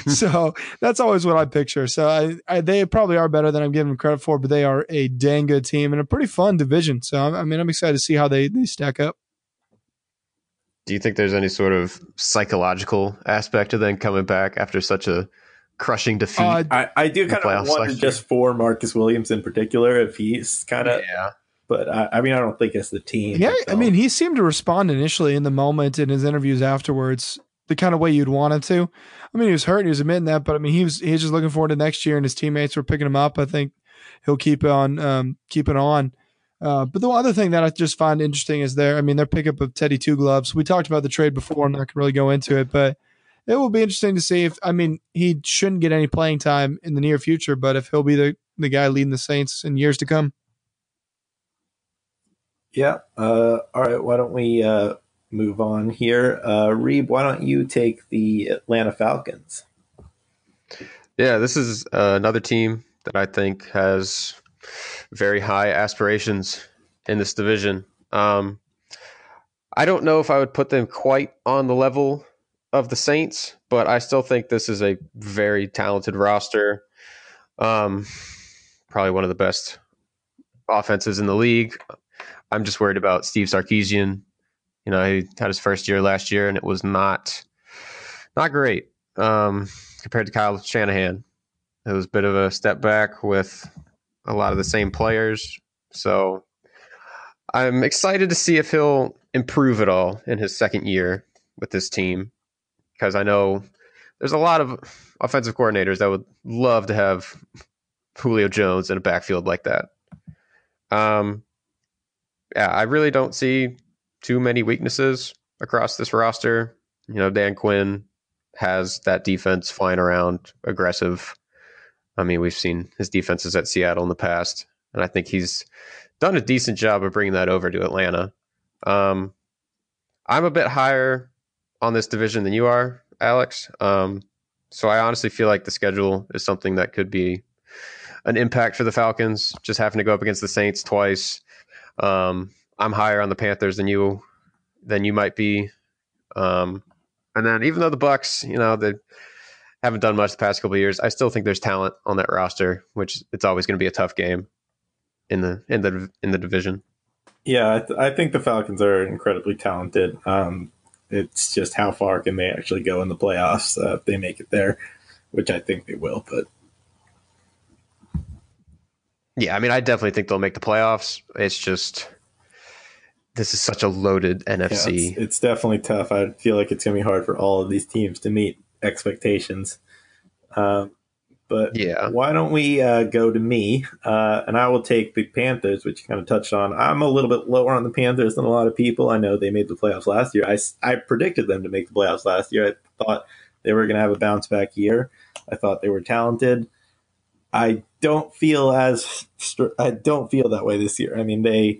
So that's always what I picture. So I, I they probably are better than I'm giving them credit for, but they are a dang good team and a pretty fun division. So I, I mean, I'm excited to see how they, they stack up. Do you think there's any sort of psychological aspect to them coming back after such a crushing defeat? Uh, I, I do kind of wonder just for Marcus Williams in particular, if he's kind of, yeah. But I, I mean, I don't think it's the team. Yeah, I mean, he seemed to respond initially in the moment in his interviews afterwards, the kind of way you'd want him to. I mean, he was hurt, he was admitting that, but I mean, he was he's just looking forward to next year, and his teammates were picking him up. I think he'll keep on, um, keep it on. Uh, but the other thing that I just find interesting is their, I mean, their pickup of Teddy Two Gloves. We talked about the trade before. I'm not going to really go into it, but it will be interesting to see if, I mean, he shouldn't get any playing time in the near future, but if he'll be the, the guy leading the Saints in years to come. Yeah. Uh, all right. Why don't we uh, move on here? Uh, Reeb, why don't you take the Atlanta Falcons? Yeah, this is uh, another team that I think has very high aspirations in this division. Um, I don't know if I would put them quite on the level of the Saints, but I still think this is a very talented roster. Um, probably one of the best offenses in the league. I'm just worried about Steve Sarkisian. You know, he had his first year last year, and it was not not great um, compared to Kyle Shanahan. It was a bit of a step back with a lot of the same players. So I'm excited to see if he'll improve at all in his second year with this team, because I know there's a lot of offensive coordinators that would love to have Julio Jones in a backfield like that. Um, yeah, I really don't see too many weaknesses across this roster. You know, Dan Quinn has that defense flying around, aggressive. I mean, we've seen his defenses at Seattle in the past, and I think he's done a decent job of bringing that over to Atlanta. Um, I'm a bit higher on this division than you are, Alex. Um, so I honestly feel like the schedule is something that could be an impact for the Falcons, just having to go up against the Saints twice. Um, I'm higher on the Panthers than you, than you might be. Um, and then even though the Bucks, you know, they haven't done much the past couple of years, I still think there's talent on that roster, which it's always going to be a tough game in the, in the, in the division. Yeah. I, th- I think the Falcons are incredibly talented. Um, It's just how far can they actually go in the playoffs uh, if they make it there, which I think they will. But yeah, I mean, I definitely think they'll make the playoffs. It's just this is such a loaded N F C. Yeah, it's, it's definitely tough. I feel like it's going to be hard for all of these teams to meet expectations. Uh, but yeah, why don't we uh, go to me? Uh, and I will take the Panthers, which you kind of touched on. I'm a little bit lower on the Panthers than a lot of people. I know they made the playoffs last year. I, I predicted them to make the playoffs last year. I thought they were going to have a bounce-back year. I thought they were talented. I don't feel as I don't feel that way this year. I mean, they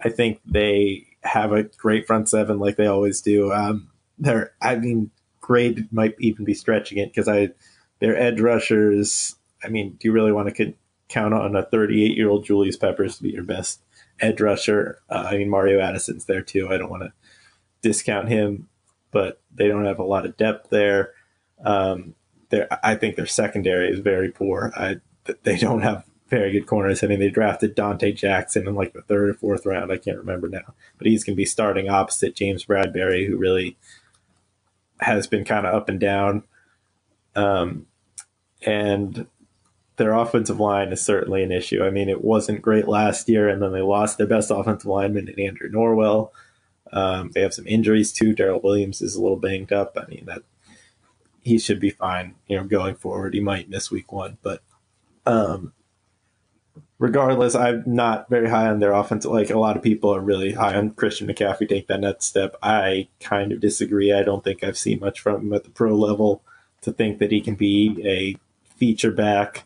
I think they have a great front seven like they always do. Um, they're I mean, great might even be stretching it because I their edge rushers. I mean, do you really want to could count on a thirty-eight-year-old Julius Peppers to be your best edge rusher? Uh, I mean, Mario Addison's there too. I don't want to discount him, but they don't have a lot of depth there. Um, I think their secondary is very poor. I, they don't have very good corners. I mean, they drafted Dante Jackson in like the third or fourth round. I can't remember now. But he's going to be starting opposite James Bradbury, who really has been kind of up and down. Um, and their offensive line is certainly an issue. I mean, it wasn't great last year, and then they lost their best offensive lineman in Andrew Norwell. Um, they have some injuries, too. Darrell Williams is a little banged up. I mean, that he should be fine, you know, going forward. He might miss week one, but um, regardless, I'm not very high on their offense. Like a lot of people are really high on Christian McCaffrey. Take that next step. I kind of disagree. I don't think I've seen much from him at the pro level to think that he can be a feature back.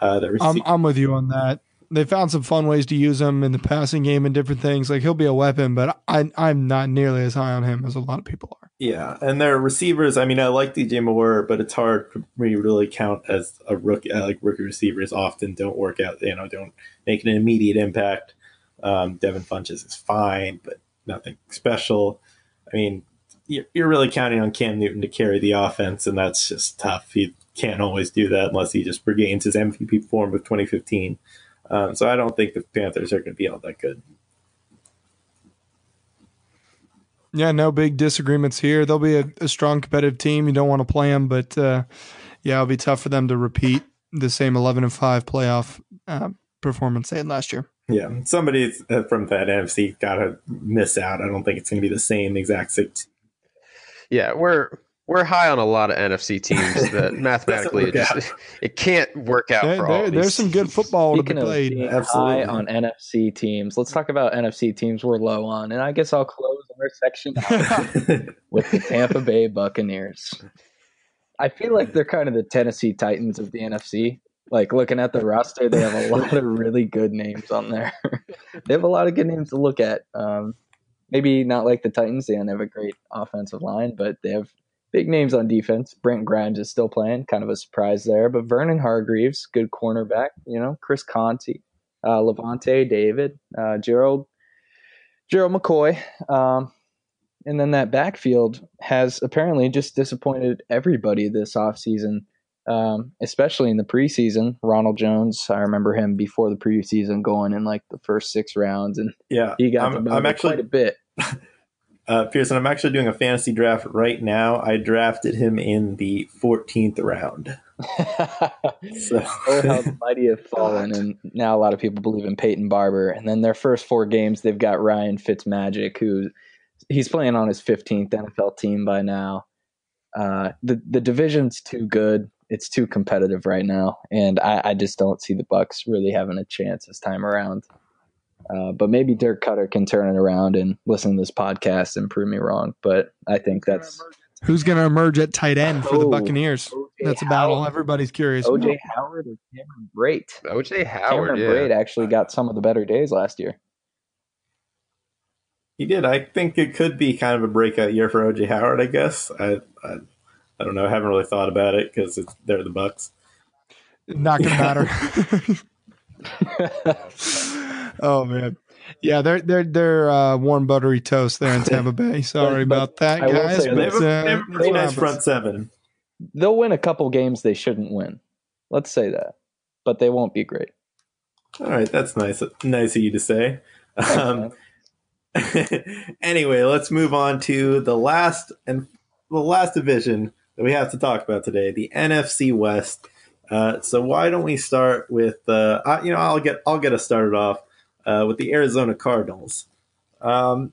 Uh, that I'm, I'm with you on that. They found some fun ways to use him in the passing game and different things. Like he'll be a weapon, but I, I'm not nearly as high on him as a lot of people are. Yeah, and their receivers. I mean, I like D J Moore, but it's hard to really count as a rookie. Like rookie receivers often don't work out. You know, don't make an immediate impact. Um, Devin Funchess is fine, but nothing special. I mean, you're, you're really counting on Cam Newton to carry the offense, and that's just tough. He can't always do that unless he just regains his M V P form of twenty fifteen. Um, so I don't think the Panthers are going to be all that good. Yeah, no big disagreements here. They'll be a, a strong competitive team. You don't want to play them, but uh, yeah, it'll be tough for them to repeat the same eleven and five playoff uh, performance they had last year. Yeah, somebody from that N F C got to miss out. I don't think it's going to be the same exact six. Yeah, we're we're high on a lot of N F C teams that mathematically it, just, it can't work out there, for there, all There's these. some good football Speaking to be played. Absolutely. High on N F C teams. Let's talk about N F C teams we're low on, and I guess I'll close our section with the Tampa Bay Buccaneers. I feel like they're kind of the Tennessee Titans of the N F C. Like looking at the roster, they have a lot of really good names on there. They have a lot of good names to look at. Um, maybe not like the Titans. They don't have a great offensive line, but they have big names on defense. Brent Grimes is still playing, kind of a surprise there. But Vernon Hargreaves, good cornerback. You know, Chris Conte, uh, Levante David, uh, Gerald, Gerald McCoy. Um, and then that backfield has apparently just disappointed everybody this offseason, um, especially in the preseason. Ronald Jones, I remember him before the preseason going in like the first six rounds, and yeah, he got I'm, I'm actually quite a bit. Uh, Pearson, I'm actually doing a fantasy draft right now. I drafted him in the fourteenth round. So oh, how mighty have fallen, and now a lot of people believe in Peyton Barber. And then their first four games, they've got Ryan Fitzmagic, who he's playing on his fifteenth N F L team by now. Uh, the the division's too good; it's too competitive right now, and I, I just don't see the Bucs really having a chance this time around. Uh, but maybe Dirk Cutter can turn it around and listen to this podcast and prove me wrong. But I think that's who's going to emerge at tight end for oh, the Buccaneers. That's a battle everybody's curious about. O J Howard or Cameron Brate? O J Howard, Cameron yeah. Brate actually got some of the better days last year. He did. I think it could be kind of a breakout year for O J Howard. I guess I I, I don't know. I haven't really thought about it because they're the Bucs. Not going to matter. Oh man, yeah, they're they're they're uh, warm buttery toast there in Tampa Bay. Sorry but, about that, I guys. Say, but, they have a, uh, they have a pretty nice front seven. They'll win a couple games they shouldn't win. Let's say that, but they won't be great. All right, that's nice. Nice of you to say. Um, anyway, let's move on to the last and the last division that we have to talk about today: the N F C West. Uh, so why don't we start with uh, I, you know I'll get I'll get us started off. Uh, with the Arizona Cardinals. Um,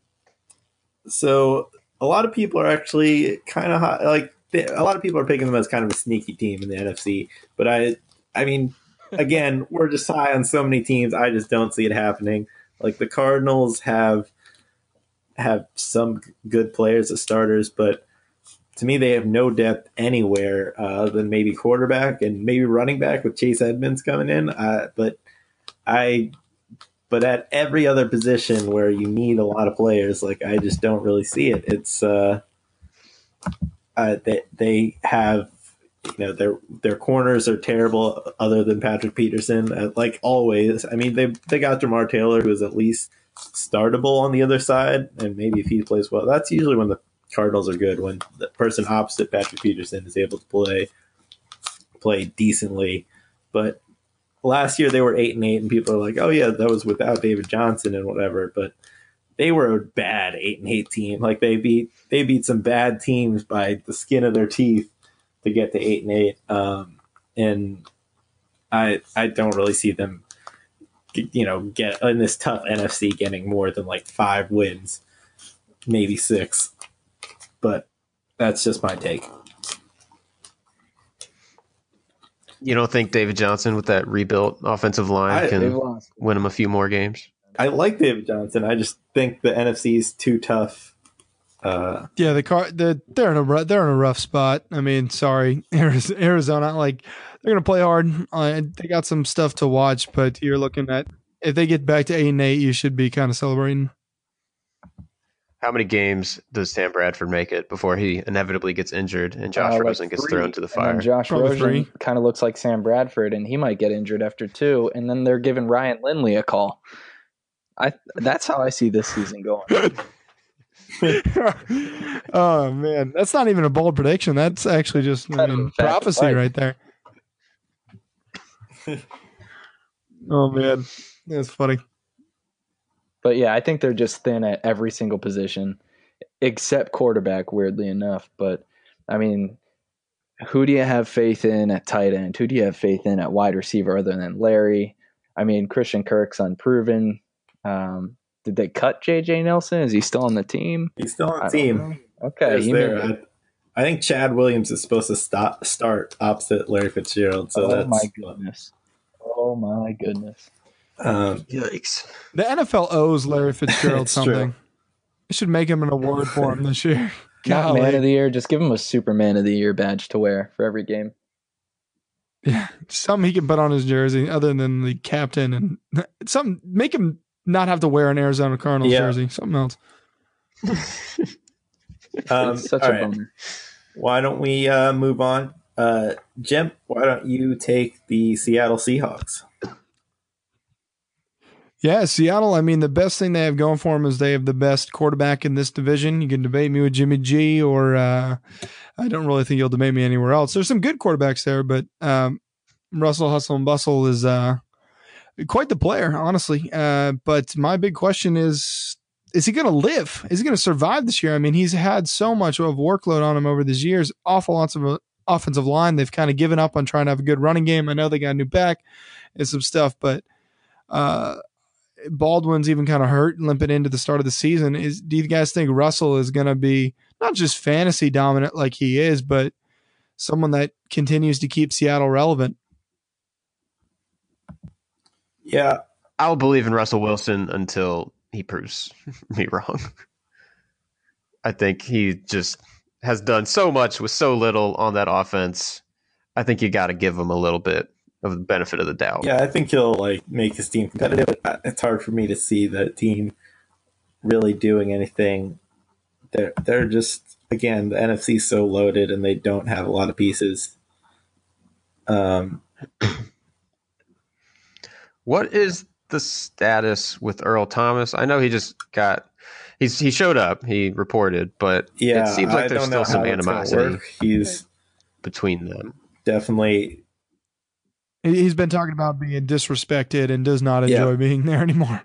so a lot of people are actually kind of high, like they, a lot of people are picking them as kind of a sneaky team in the N F C. But I, I mean, again, we're just high on so many teams. I just don't see it happening. Like the Cardinals have have some good players as starters, but to me, they have no depth anywhere uh, than maybe quarterback and maybe running back with Chase Edmonds coming in. Uh, but I, but at every other position where you need a lot of players, like I just don't really see it. It's uh, uh, they they have, you know, their their corners are terrible other than Patrick Peterson, uh, like always. I mean, they they got Jamar Taylor, who is at least startable on the other side, and maybe if he plays well, that's usually when the Cardinals are good, when the person opposite Patrick Peterson is able to play play decently. But last year they were eight and eight, and people are like, "Oh yeah, that was without David Johnson and whatever." But they were a bad eight and eight team. Like they beat they beat some bad teams by the skin of their teeth to get to eight and eight. Um, and I I don't really see them, you know, get in this tough N F C getting more than like five wins, maybe six. But that's just my take. You don't think David Johnson with that rebuilt offensive line I, can win him a few more games? I like David Johnson. I just think the N F C is too tough. Uh, yeah, the car the, they're in a they're in a rough spot. I mean, sorry, Arizona. Like they're gonna play hard. Uh, they got some stuff to watch, but you're looking at if they get back to eight and eight, you should be kind of celebrating. How many games does Sam Bradford make it before he inevitably gets injured and Josh uh, like Rosen gets three. thrown to the fire? Josh Probably Rosen kind of looks like Sam Bradford, and he might get injured after two. And then they're giving Ryan Lindley a call. I that's how I see this season going. Oh man, that's not even a bold prediction. That's actually just I mean, prophecy life. right there. Oh man, that's funny. But yeah, I think they're just thin at every single position, except quarterback, weirdly enough. But, I mean, who do you have faith in at tight end? Who do you have faith in at wide receiver other than Larry? I mean, Christian Kirk's unproven. Um, did they cut J J Nelson? Is he still on the team? He's still on the team. Okay. Yes, I, I think Chad Williams is supposed to stop, start opposite Larry Fitzgerald. So oh, that's, my goodness. Oh, my goodness. Um, yikes! The N F L owes Larry Fitzgerald something. True. They should make him an award for him this year. Not man of the year. Just give him a Superman of the year badge to wear for every game. Yeah, something he can put on his jersey other than the captain, and something make him not have to wear an Arizona Cardinals yeah. jersey. Something else. um, such a right. bummer. Why don't we uh, move on, uh, Jim? Why don't you take the Seattle Seahawks? Yeah, Seattle, I mean, the best thing they have going for them is they have the best quarterback in this division. You can debate me with Jimmy G, or uh, I don't really think you'll debate me anywhere else. There's some good quarterbacks there, but um, Russell Hustle and Bustle is uh, quite the player, honestly. Uh, but my big question is, is he going to live? Is he going to survive this year? I mean, he's had so much of workload on him over these years. Awful lots of offensive line. They've kind of given up on trying to have a good running game. I know they got a new back and some stuff, but uh, – Baldwin's even kind of hurt, limping into the start of the season. Is do you guys think Russell is going to be not just fantasy dominant like he is, but someone that continues to keep Seattle relevant? Yeah, I'll believe in Russell Wilson until he proves me wrong. I think he just has done so much with so little on that offense. I think you got to give him a little bit of the benefit of the doubt. Yeah, I think he'll like make his team competitive. It's hard for me to see the team really doing anything. They're they're just again the N F C's so loaded, and they don't have a lot of pieces. Um, what is the status with Earl Thomas? I know he just got he's he showed up, he reported, but yeah, it seems like I there's still some animosity he's between them. Definitely. He's been talking about being disrespected and does not enjoy yeah. being there anymore.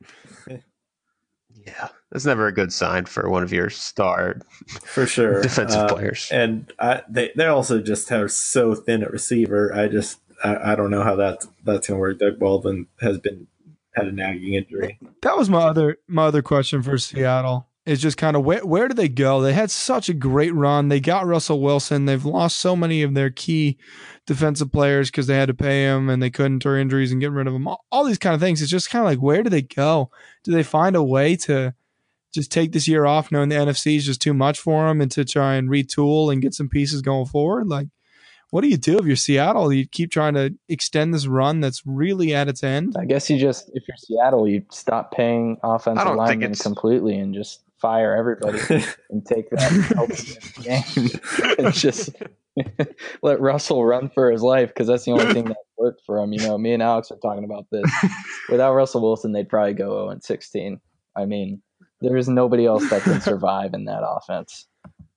Yeah, that's never a good sign for one of your star, for sure, defensive uh, players. And I, they they also just have so thin at receiver. I just I, I don't know how that's that's gonna work. Doug Baldwin has been had a nagging injury. That was my other my other question for Seattle. Is just kind of where where do they go? They had such a great run. They got Russell Wilson. They've lost so many of their key defensive players because they had to pay him and they couldn't or injuries and get rid of them. All, all these kind of things. It's just kind of like, where do they go? Do they find a way to just take this year off knowing the N F C is just too much for him and to try and retool and get some pieces going forward? Like, what do you do if you're Seattle? You keep trying to extend this run that's really at its end? I guess you just, if you're Seattle, you stop paying offensive linemen completely and just fire everybody and take that game and just let Russell run for his life, because that's the only thing that worked for him. You know, me and Alex are talking about this. Without Russell Wilson, they'd probably go oh and sixteen. I mean, there is nobody else that can survive in that offense.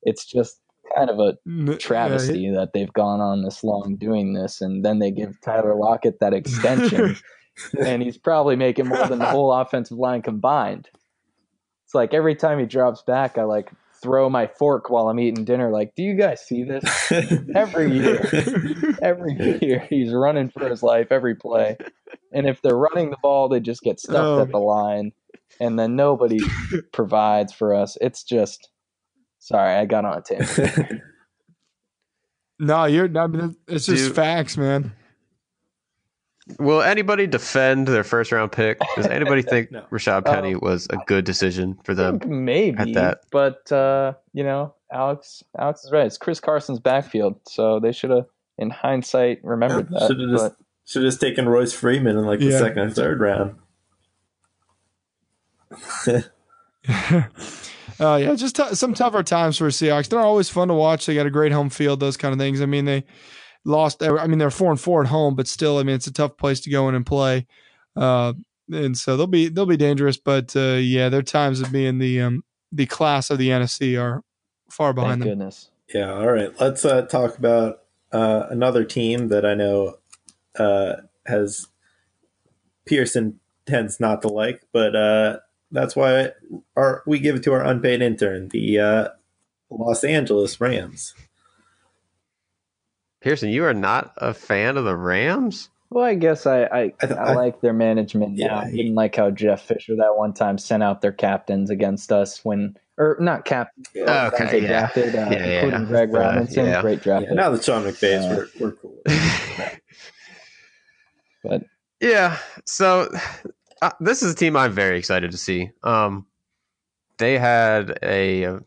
It's just kind of a travesty yeah, it, that they've gone on this long doing this, and then they give Tyler Lockett that extension and he's probably making more than the whole offensive line combined. It's like every time he drops back, I like throw my fork while I'm eating dinner. Like, do you guys see this? Every year, every year he's running for his life every play. And if they're running the ball, they just get stuffed oh. at the line, and then nobody provides for us. It's just, sorry, I got on a tangent. No, you're not. It's just Dude. facts, man. Will anybody defend their first round pick? Does anybody think no. Rashad Penny um, was a good decision for them? Maybe, at that? but uh, you know, Alex, Alex is right. It's Chris Carson's backfield, so they should have, in hindsight, remembered yeah, that. Should have just, should have taken Royce Freeman in like yeah. the second or third round. Oh uh, yeah, just t- some tougher times for Seahawks. They're always fun to watch. They got a great home field, those kind of things. I mean, they lost. I mean, they're four and four at home, but still, I mean, it's a tough place to go in and play. Uh, and so they'll be they'll be dangerous. But uh, yeah, their times of being the um, the class of the N F C are far behind. Thank them. Goodness. Yeah. All right. Let's uh, talk about uh, another team that I know uh, has Pearson tends not to like, but. Uh, That's why our, we give it to our unpaid intern, the uh, Los Angeles Rams. Pearson, you are not a fan of the Rams? Well, I guess I I, I, I like their management now. Yeah, I didn't like how Jeff Fisher that one time sent out their captains against us when – or not captains. Yeah, oh, okay, yeah. drafted, uh, yeah, including yeah. Greg Robinson. Uh, yeah. Great draft. Yeah, now the Sean McVays, uh, we're, we're cool. But yeah, so – Uh, this is a team I'm very excited to see. Um, they had a, a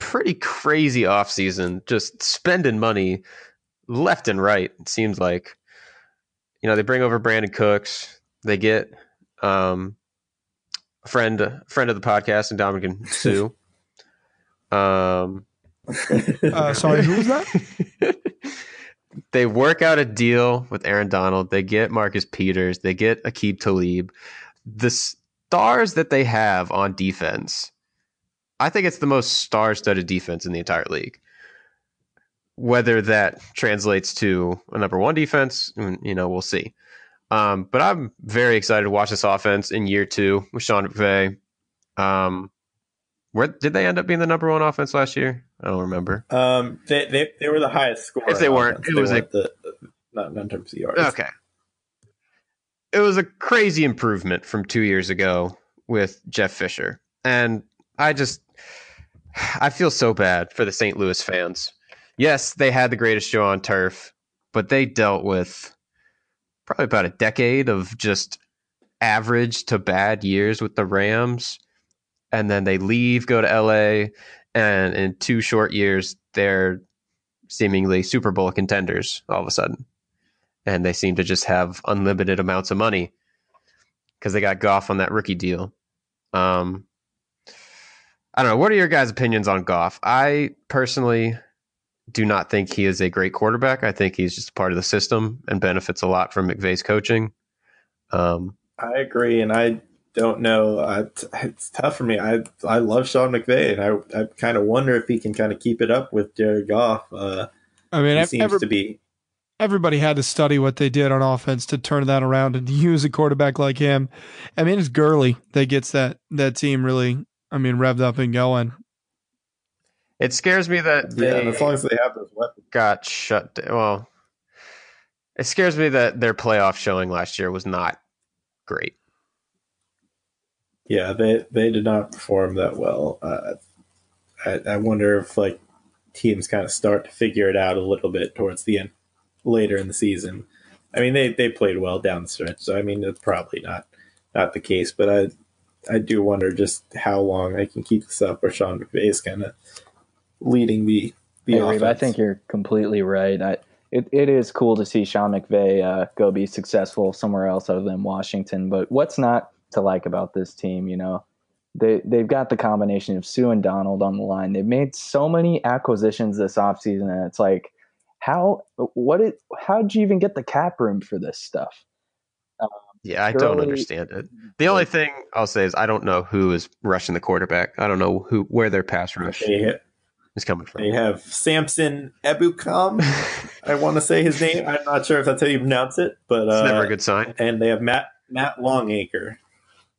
pretty crazy offseason, just spending money left and right, it seems like. You know, they bring over Brandon Cooks. They get um, a friend a friend of the podcast, and Dominican Sue. Um, uh, sorry, who was that? They work out a deal with Aaron Donald. They get Marcus Peters. They get Aqib Talib. The stars that they have on defense, I think it's the most star-studded defense in the entire league. Whether that translates to a number one defense, you know, we'll see. Um, but I'm very excited to watch this offense in year two with Sean McVay. Um, where did they end up being the number one offense last year? I don't remember. Um, they they, they were the highest score. If they weren't, offense. it they was weren't a, the, the not in terms of yards. Okay, it was a crazy improvement from two years ago with Jeff Fisher, and I just I feel so bad for the Saint Louis fans. Yes, they had the greatest show on turf, but they dealt with probably about a decade of just average to bad years with the Rams. And then they leave, go to L A, and in two short years, they're seemingly Super Bowl contenders all of a sudden. And they seem to just have unlimited amounts of money because they got Goff on that rookie deal. Um, I don't know. What are your guys' opinions on Goff? I personally do not think he is a great quarterback. I think he's just part of the system and benefits a lot from McVay's coaching. Um, I agree, and I... Don't know. I, it's tough for me. I I love Sean McVay, and I I kind of wonder if he can kind of keep it up with Jared Goff. Uh, I mean, he seems every, to be. Everybody had to study what they did on offense to turn that around and use a quarterback like him. I mean, it's Gurley that gets that that team really. I mean, revved up and going. It scares me that yeah, they as long as they have those weapons got shut down. Well, it scares me that their playoff showing last year was not great. Yeah, they, they did not perform that well. Uh, I, I wonder if like teams kind of start to figure it out a little bit towards the end, later in the season. I mean, they, they played well down the stretch, so I mean, it's probably not, not the case. But I I do wonder just how long I can keep this up, where Sean McVay is kind of leading the, the hey, offense. Reeve, I think you're completely right. I, it, it is cool to see Sean McVay uh, go be successful somewhere else other than Washington. But what's not to like about this team? You know, they, they've got the combination of Sue and Donald on the line. They've made so many acquisitions this offseason, and it's like, how what it, how'd you even get the cap room for this stuff? Um, Yeah, I don't understand it. The only thing I'll say is I don't know who is rushing the quarterback. I don't know who where their pass rush have, is coming from. They have Samson Ebukam, I want to say his name. I'm not sure if that's how you pronounce it, but it's uh, never a good sign. And they have Matt Matt Longacre.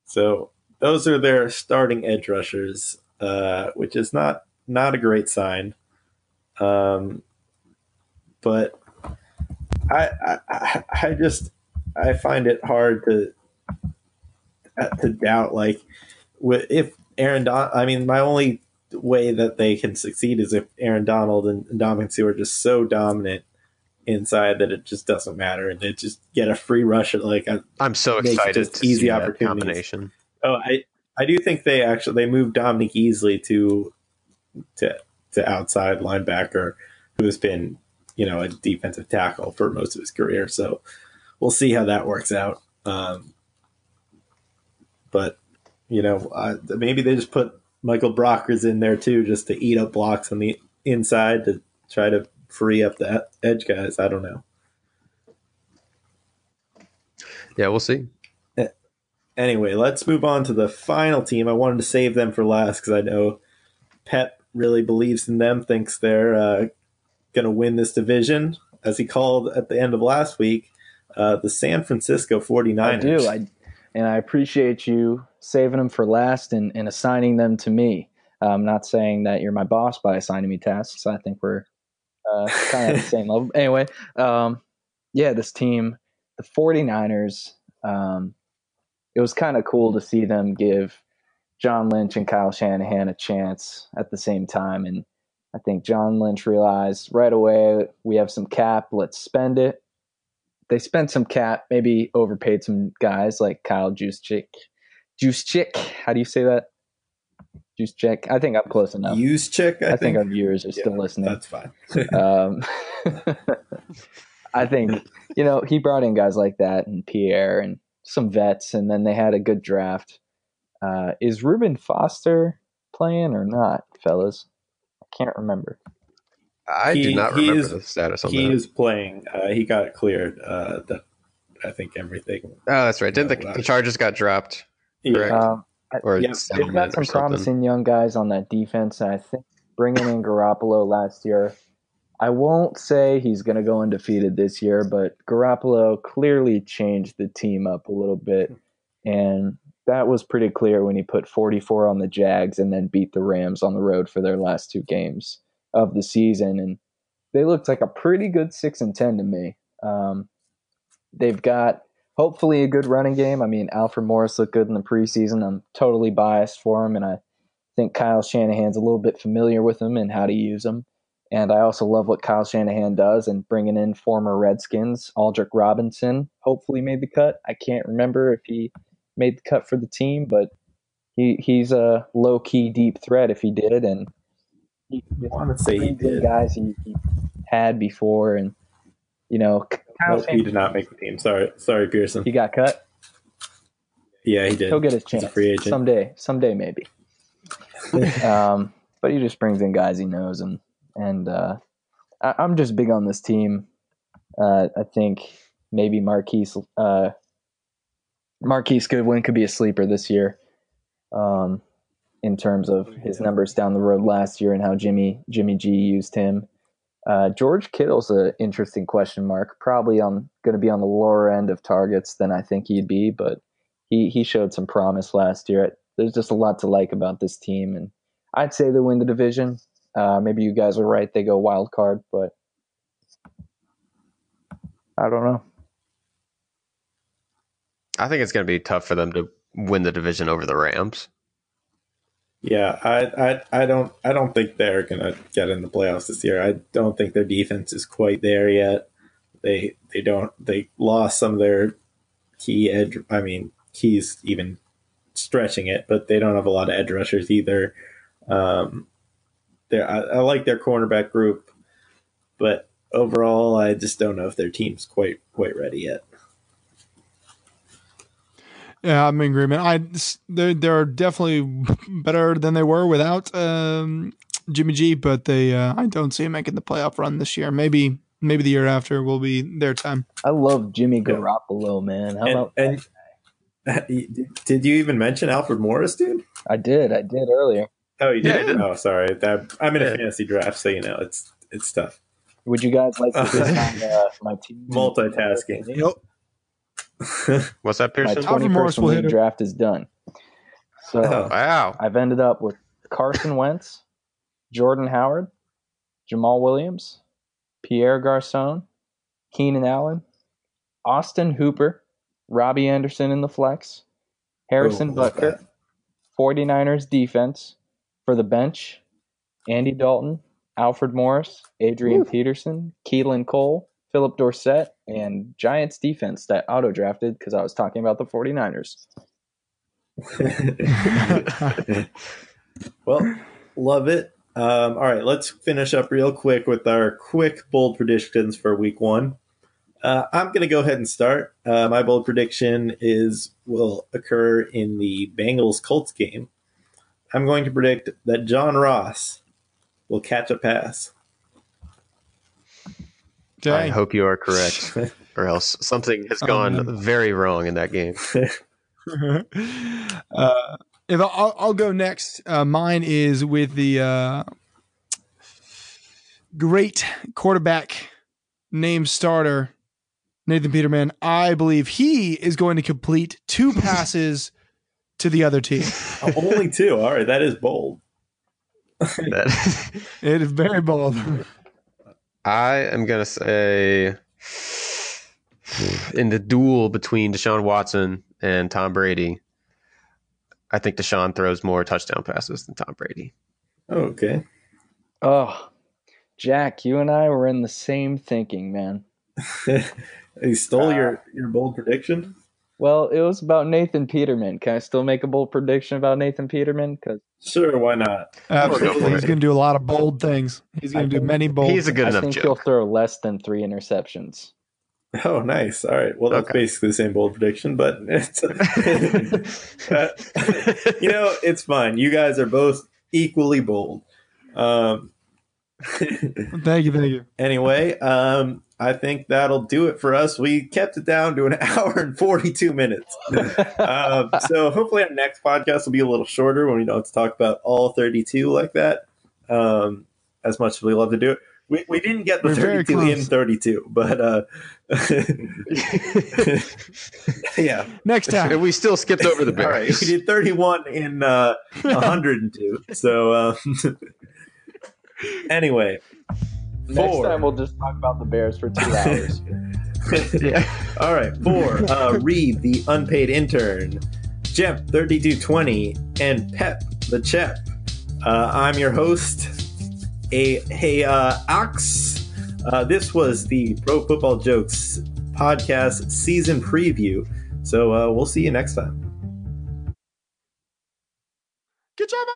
So those are their starting edge rushers, uh, which is not not a great sign. Um, but I I, I just. I find it hard to to doubt, like, if Aaron Don. I mean, my only way that they can succeed is if Aaron Donald and Dominic Sue are just so dominant inside that it just doesn't matter, and they just get a free rush at like. A, I'm so excited just to easy see that combination. Oh, I I do think they actually they moved Dominic Easley to to to outside linebacker, who has been you know a defensive tackle for most of his career, so. We'll see how that works out. Um, but, you know, uh, maybe they just put Michael Brockers in there, too, just to eat up blocks on the inside to try to free up the edge guys. I don't know. Yeah, we'll see. Anyway, let's move on to the final team. I wanted to save them for last because I know Pep really believes in them, thinks they're uh, going to win this division, as he called at the end of last week. Uh, the San Francisco forty-niners. I do, I, and I appreciate you saving them for last and, and assigning them to me. I'm not saying that you're my boss by assigning me tasks. I think we're uh, kind of at the same level. Anyway, um, yeah, this team, the forty-niners, um, it was kind of cool to see them give John Lynch and Kyle Shanahan a chance at the same time. And I think John Lynch realized right away, we have some cap, let's spend it. They spent some cap, maybe overpaid some guys like Kyle Juszczyk. Juszczyk, how do you say that? Juszczyk. I think I'm close enough. Juszczyk, I, I think. I think our viewers are yeah, still listening. That's fine. um, I think, you know, he brought in guys like that and Pierre and some vets, and then they had a good draft. Uh, is Reuben Foster playing or not, fellas? I can't remember. I he, do not remember is, the status on he that. He is playing. Uh, he got it cleared. Uh, the, I think everything. Oh, that's right. Didn't the, the charges got dropped? Correct? Yeah. Um, or yeah. They've got some promising young guys on that defense. And I think bringing in Garoppolo last year, I won't say he's going to go undefeated this year, but Garoppolo clearly changed the team up a little bit. And that was pretty clear when he put forty-four on the Jags and then beat the Rams on the road for their last two games of the season, and they looked like a pretty good six and ten to me. Um, they've got hopefully a good running game. I mean, Alfred Morris looked good in the preseason. I'm totally biased for him, and I think Kyle Shanahan's a little bit familiar with him and how to use him. And I also love what Kyle Shanahan does and bringing in former Redskins. Aldrick Robinson hopefully made the cut. I can't remember if he made the cut for the team, but he he's a low key deep threat if he did, and. He, I want to say he did. Guys he, he had before, and you know, Kyle nope, he did not make the team. Sorry, sorry, Pearson. He got cut. Yeah, he did. He'll get his chance. He's a free agent. someday, someday maybe. um, but he just brings in guys he knows, and and uh, I, I'm just big on this team. Uh, I think maybe Marquise uh, Marquise Goodwin could be a sleeper this year. Um. In terms of his numbers down the road last year and how Jimmy Jimmy G used him. Uh, George Kittle's an interesting question mark, probably on going to be on the lower end of targets than I think he'd be, but he, he showed some promise last year. There's just a lot to like about this team, and I'd say they win the division. Uh, maybe you guys are right, they go wild card, but I don't know. I think it's going to be tough for them to win the division over the Rams. Yeah, I, I I don't I don't think they're gonna get in the playoffs this year. I don't think their defense is quite there yet. They they don't they lost some of their key edge. I mean, keys even stretching it, but they don't have a lot of edge rushers either. Um, I, I like their cornerback group, but overall, I just don't know if their team's quite quite ready yet. Yeah, I'm in agreement. I they're, they're definitely better than they were without um, Jimmy G, but they uh, I don't see him making the playoff run this year. Maybe maybe the year after will be their time. I love Jimmy Garoppolo, man. How and, about and that guy? Did you even mention Alfred Morris, dude? I did. I did earlier. Oh, you did? Yeah, oh, sorry. That, I'm in a yeah. fantasy draft, so you know it's it's tough. Would you guys like to sign uh, my team? Multitasking. Nope. What's that, Pearson? My twenty-person league draft is done. So oh, wow. I've ended up with Carson Wentz, Jordan Howard, Jamal Williams, Pierre Garçon, Keenan Allen, Austin Hooper, Robbie Anderson in the flex, Harrison Ooh, Butker, that. forty-niners defense for the bench, Andy Dalton, Alfred Morris, Adrian Woo. Peterson, Keelan Cole, Philip Dorsett, and Giants defense that auto-drafted because I was talking about the forty-niners. Well, love it. Um, all right, let's finish up real quick with our quick bold predictions for week one. Uh, I'm going to go ahead and start. Uh, my bold prediction is will occur in the Bengals-Colts game. I'm going to predict that John Ross will catch a pass. Dang. I hope you are correct, or else something has gone um, very wrong in that game. uh, if I'll, I'll go next. Uh, mine is with the uh, great quarterback named starter, Nathan Peterman. I believe he is going to complete two passes to the other team. Only two. All right. That is bold. That. It is very bold. I am going to say in the duel between Deshaun Watson and Tom Brady, I think Deshaun throws more touchdown passes than Tom Brady. Oh, okay. Oh, Jack, you and I were in the same thinking, man. He stole uh, your, your bold prediction? Well, it was about Nathan Peterman. Can I still make a bold prediction about Nathan Peterman? Cause sure, why not? Absolutely. He's going to do a lot of bold things. He's going to do think, many bold he's a good things. Enough I think joke. He'll throw less than three interceptions. Oh, nice. All right. Well, that's okay. Basically the same bold prediction, but it's, uh, you know, it's fine. You guys are both equally bold. Um, thank you. Thank you. Anyway, um, I think that'll do it for us. We kept it down to an hour and forty-two minutes. um, so hopefully our next podcast will be a little shorter when we don't have to talk about all thirty-two like that. Um, as much as we love to do it. We, we didn't get the We're thirty-two in thirty-two, but uh, yeah. Next time. And we still skipped over the Bears. All right, we did thirty-one in uh, one hundred two. So um, anyway. Next four. Time we'll just talk about the Bears for two hours. Yeah. All right. Four. Uh, Reed, the unpaid intern, Jeff thirty-two twenty, and Pep the Chep. Uh, I'm your host, a hey uh, Ox. Uh, this was the Pro Football Jokes podcast season preview. So uh, we'll see you next time. Good job.